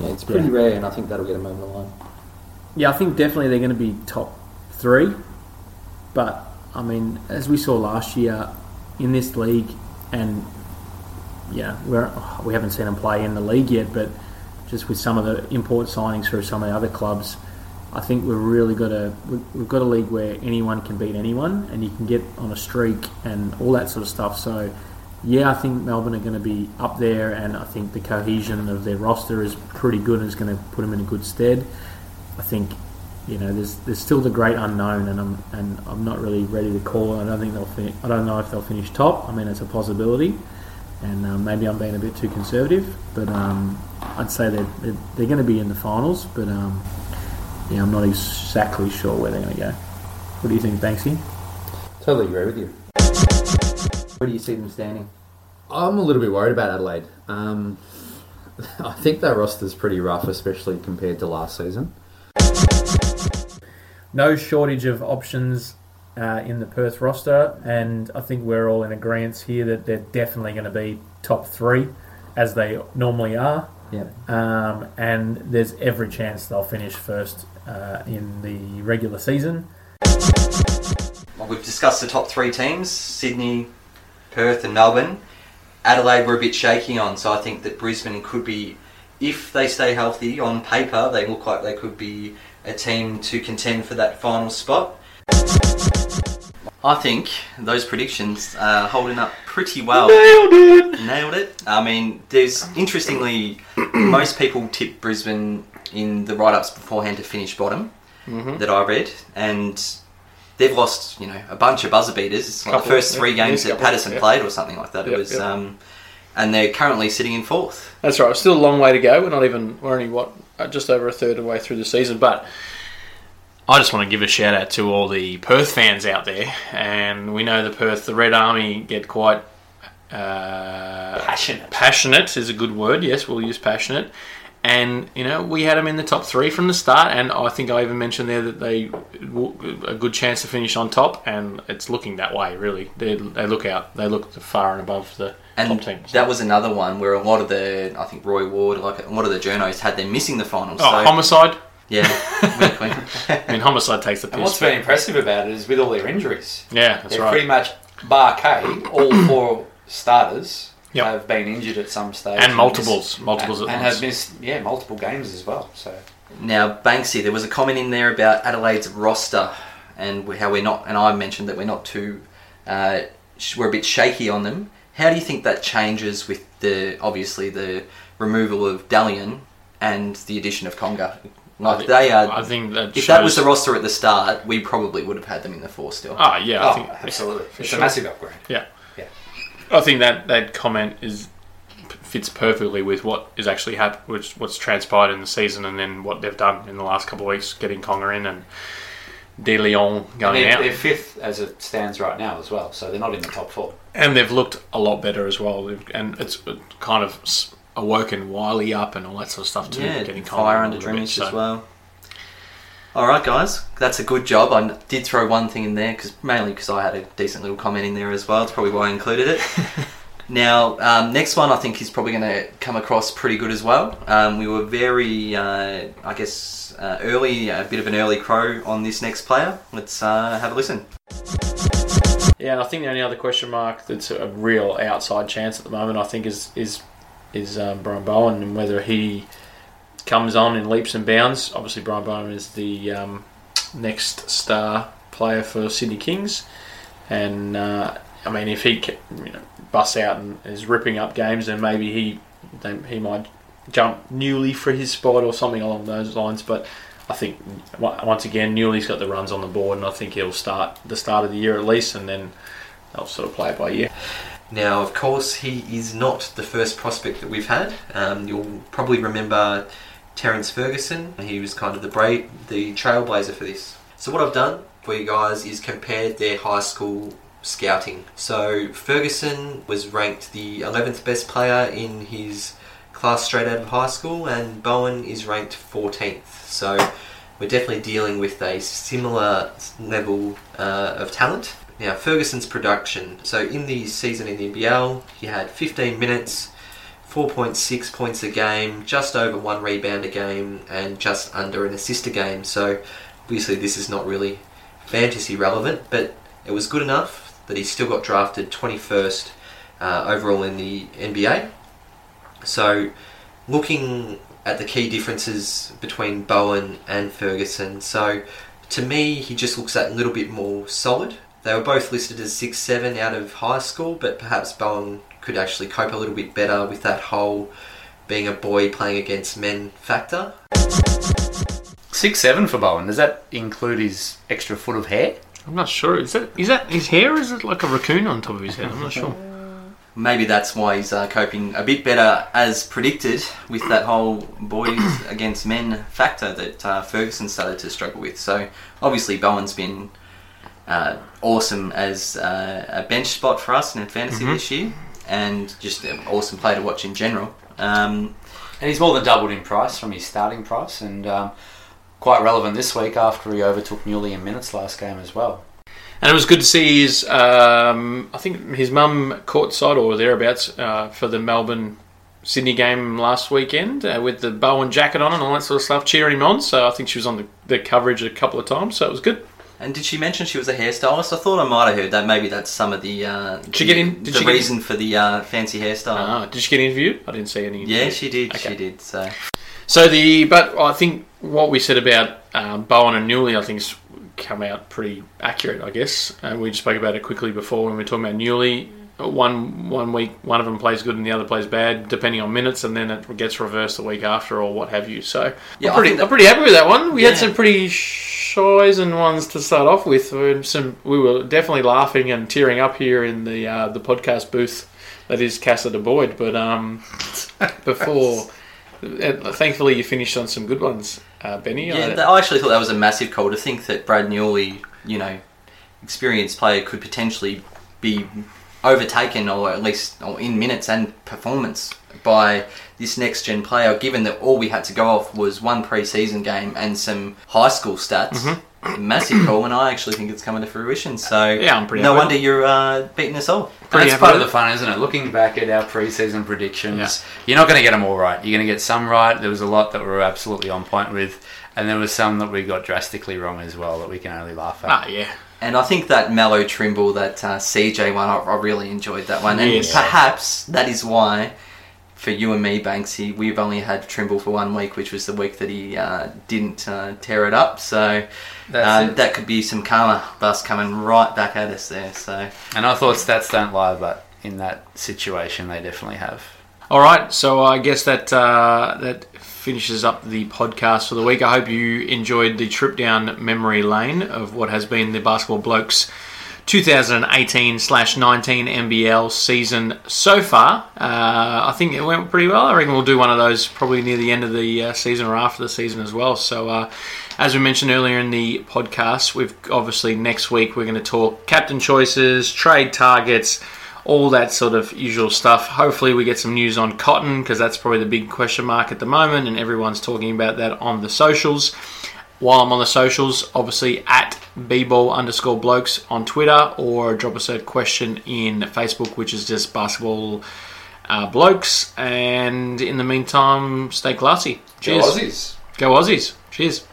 yeah, it's pretty rare, and I think that'll get them over the line. Yeah, I think definitely they're going to be top 3. But, I mean, as we saw last year in this league, and we haven't seen them play in the league yet, but just with some of the import signings through some of the other clubs, I think we've really got a we've got a league where anyone can beat anyone, and you can get on a streak and all that sort of stuff. So, yeah, I think Melbourne are going to be up there, and I think the cohesion of their roster is pretty good and is going to put them in a good stead. I think, you know, there's still the great unknown, and I'm not really ready to call. I don't think they'll I don't know if they'll finish top. I mean, it's a possibility, and maybe I'm being a bit too conservative, but I'd say they're going to be in the finals, but. Yeah, I'm not exactly sure where they're going to go. What do you think, Banksy? Totally agree with you. Where do you see them standing? I'm a little bit worried about Adelaide. I think their roster's pretty rough, especially compared to last season. No shortage of options in the Perth roster, and I think we're all in agreement here that they're definitely going to be top three, as they normally are. Yeah. And there's every chance they'll finish first in the regular season. Well, we've discussed the top three teams, Sydney, Perth and Melbourne. Adelaide we're a bit shaky on, so I think that Brisbane could be, if they stay healthy on paper, they look like they could be a team to contend for that final spot. I think those predictions are holding up pretty well. Nailed it. I mean, there's interestingly, most people tipped Brisbane in the write-ups beforehand to finish bottom that I read, and they've lost, you know, a bunch of buzzer beaters. It's like the first three games that Patterson played or something like that. And they're currently sitting in fourth. That's right. It's still a long way to go. We're not even. We're only just over a third of the way through the season, but. I just want to give a shout out to all the Perth fans out there, and we know the Red Army get quite passionate. Passionate is a good word. Yes, we'll use passionate. And you know, we had them in the top three from the start, and I think I even mentioned there that they a good chance to finish on top, and it's looking that way. Really, they look out. They look far and above the. And that was another one where a lot of the I think Roy Ward, like a lot of the journos, had them missing the finals. Oh, so. Homicide. Yeah, I mean, Homicide takes the piss. And what's been impressive about it is with all their injuries. Yeah, that's right. Pretty much, bar K, all four starters have been injured at some stage. And have missed multiple games as well. So now, Banksy, there was a comment in there about Adelaide's roster and how we're not, and I mentioned that we're not too, we're a bit shaky on them. How do you think that changes with the removal of Dalian and the addition of Conger? Like they are, I think that if that was the roster at the start, we probably would have had them in the four still. Oh, yeah. I think absolutely. It's a massive upgrade. Yeah. I think that comment fits perfectly with what is actually happened, what's transpired in the season and then what they've done in the last couple of weeks, getting Conger in and De Leon out. They're fifth as it stands right now as well, so they're not in the top four. And they've looked a lot better as well. And it's kind of... awoken Wiley up and all that sort of stuff too. Yeah, getting fire under Dremish as well. All right, guys, that's a good job. I did throw one thing in there mainly because I had a decent little comment in there as well. It's probably why I included it. Now, next one I think is probably going to come across pretty good as well. We were very, early, a bit of an early crow on this next player. Let's have a listen. Yeah, and I think the only other question mark that's a real outside chance at the moment, I think, is Brian Bowen, and whether he comes on in leaps and bounds. Obviously, Brian Bowen is the next star player for Sydney Kings, and I mean, if he busts out and is ripping up games, then maybe he might jump Newley for his spot or something along those lines. But I think once again, Newley's got the runs on the board, and I think he'll start the start of the year at least, and then they'll sort of play it by ear. Now, of course, he is not the first prospect that we've had. You'll probably remember Terence Ferguson. He was kind of the trailblazer for this. So what I've done for you guys is compared their high school scouting. So Ferguson was ranked the 11th best player in his class straight out of high school, and Bowen is ranked 14th. So we're definitely dealing with a similar level of talent. Now, Ferguson's production. So in the season in the NBL, he had 15 minutes, 4.6 points a game, just over one rebound a game, and just under an assist a game. So obviously this is not really fantasy relevant, but it was good enough that he still got drafted 21st overall in the NBA. So looking at the key differences between Bowen and Ferguson. So to me, he just looks that little bit more solid. They were both listed as 6'7" out of high school, but perhaps Bowen could actually cope a little bit better with that whole being a boy playing against men factor. 6'7" for Bowen, does that include his extra foot of hair? I'm not sure. Is that his hair, or is it like a raccoon on top of his head? I'm not sure. Maybe that's why he's coping a bit better, as predicted, with that whole boys against men factor that Ferguson started to struggle with. So obviously Bowen's been awesome as a bench spot for us in fantasy this year, and just an awesome player to watch in general. And he's more than doubled in price from his starting price, and quite relevant this week after he overtook Newley in minutes last game as well. And it was good to see his, I think his mum courtside or thereabouts for the Melbourne-Sydney game last weekend with the Bowen jacket on and all that sort of stuff, cheering him on. So I think she was on the coverage a couple of times, so it was good. And did she mention she was a hairstylist? I thought I might have heard that. Maybe that's some of the reason for the fancy hairstyle. Did she get interviewed? I didn't see any interview. Yeah, she did. Okay. She did. But I think what we said about Bowen and Newley, I think, is come out pretty accurate, I guess. We just spoke about it quickly before when we were talking about Newley. One week, one of them plays good and the other plays bad, depending on minutes, and then it gets reversed the week after or what have you. So yeah, I'm pretty happy with that one. We had some pretty chosen ones to start off with. We were definitely laughing and tearing up here in the podcast booth that is Casa de Boyd. But before... Thankfully, you finished on some good ones, Benny. Yeah, I actually thought that was a massive call to think that Brad Newley, experienced player, could potentially be overtaken or in minutes and performance by this next-gen player, given that all we had to go off was one pre-season game and some high school stats. Mm-hmm. Massive call, and I actually think it's coming to fruition. So yeah, I'm pretty wonder you're beating us all. That's part of the fun, isn't it? Looking back at our pre-season predictions, You're not going to get them all right. You're going to get some right. There was a lot that we were absolutely on point with, and there was some that we got drastically wrong as well that we can only laugh at. And I think that Mellow Trimble, that CJ one, I really enjoyed that one. And perhaps that is why, for you and me, Banksy, we've only had Trimble for 1 week, which was the week that he didn't tear it up. So that could be some karma bus coming right back at us there. So, and I thought stats don't lie, but in that situation, they definitely have. All right, so I guess that finishes up the podcast for the week. I hope you enjoyed the trip down memory lane of what has been the Basketball Blokes 2018/19 NBL season so far. I think it went pretty well. I reckon we'll do one of those probably near the end of the season or after the season as well. So as we mentioned earlier in the podcast, we've obviously next week we're going to talk captain choices, trade targets, all that sort of usual stuff. Hopefully we get some news on Cotton, because that's probably the big question mark at the moment, and everyone's talking about that on the socials. While I'm on the socials, obviously at bball_blokes on Twitter, or drop us a question in Facebook, which is just Basketball Blokes. And in the meantime, stay classy. Cheers. Go Aussies. Cheers.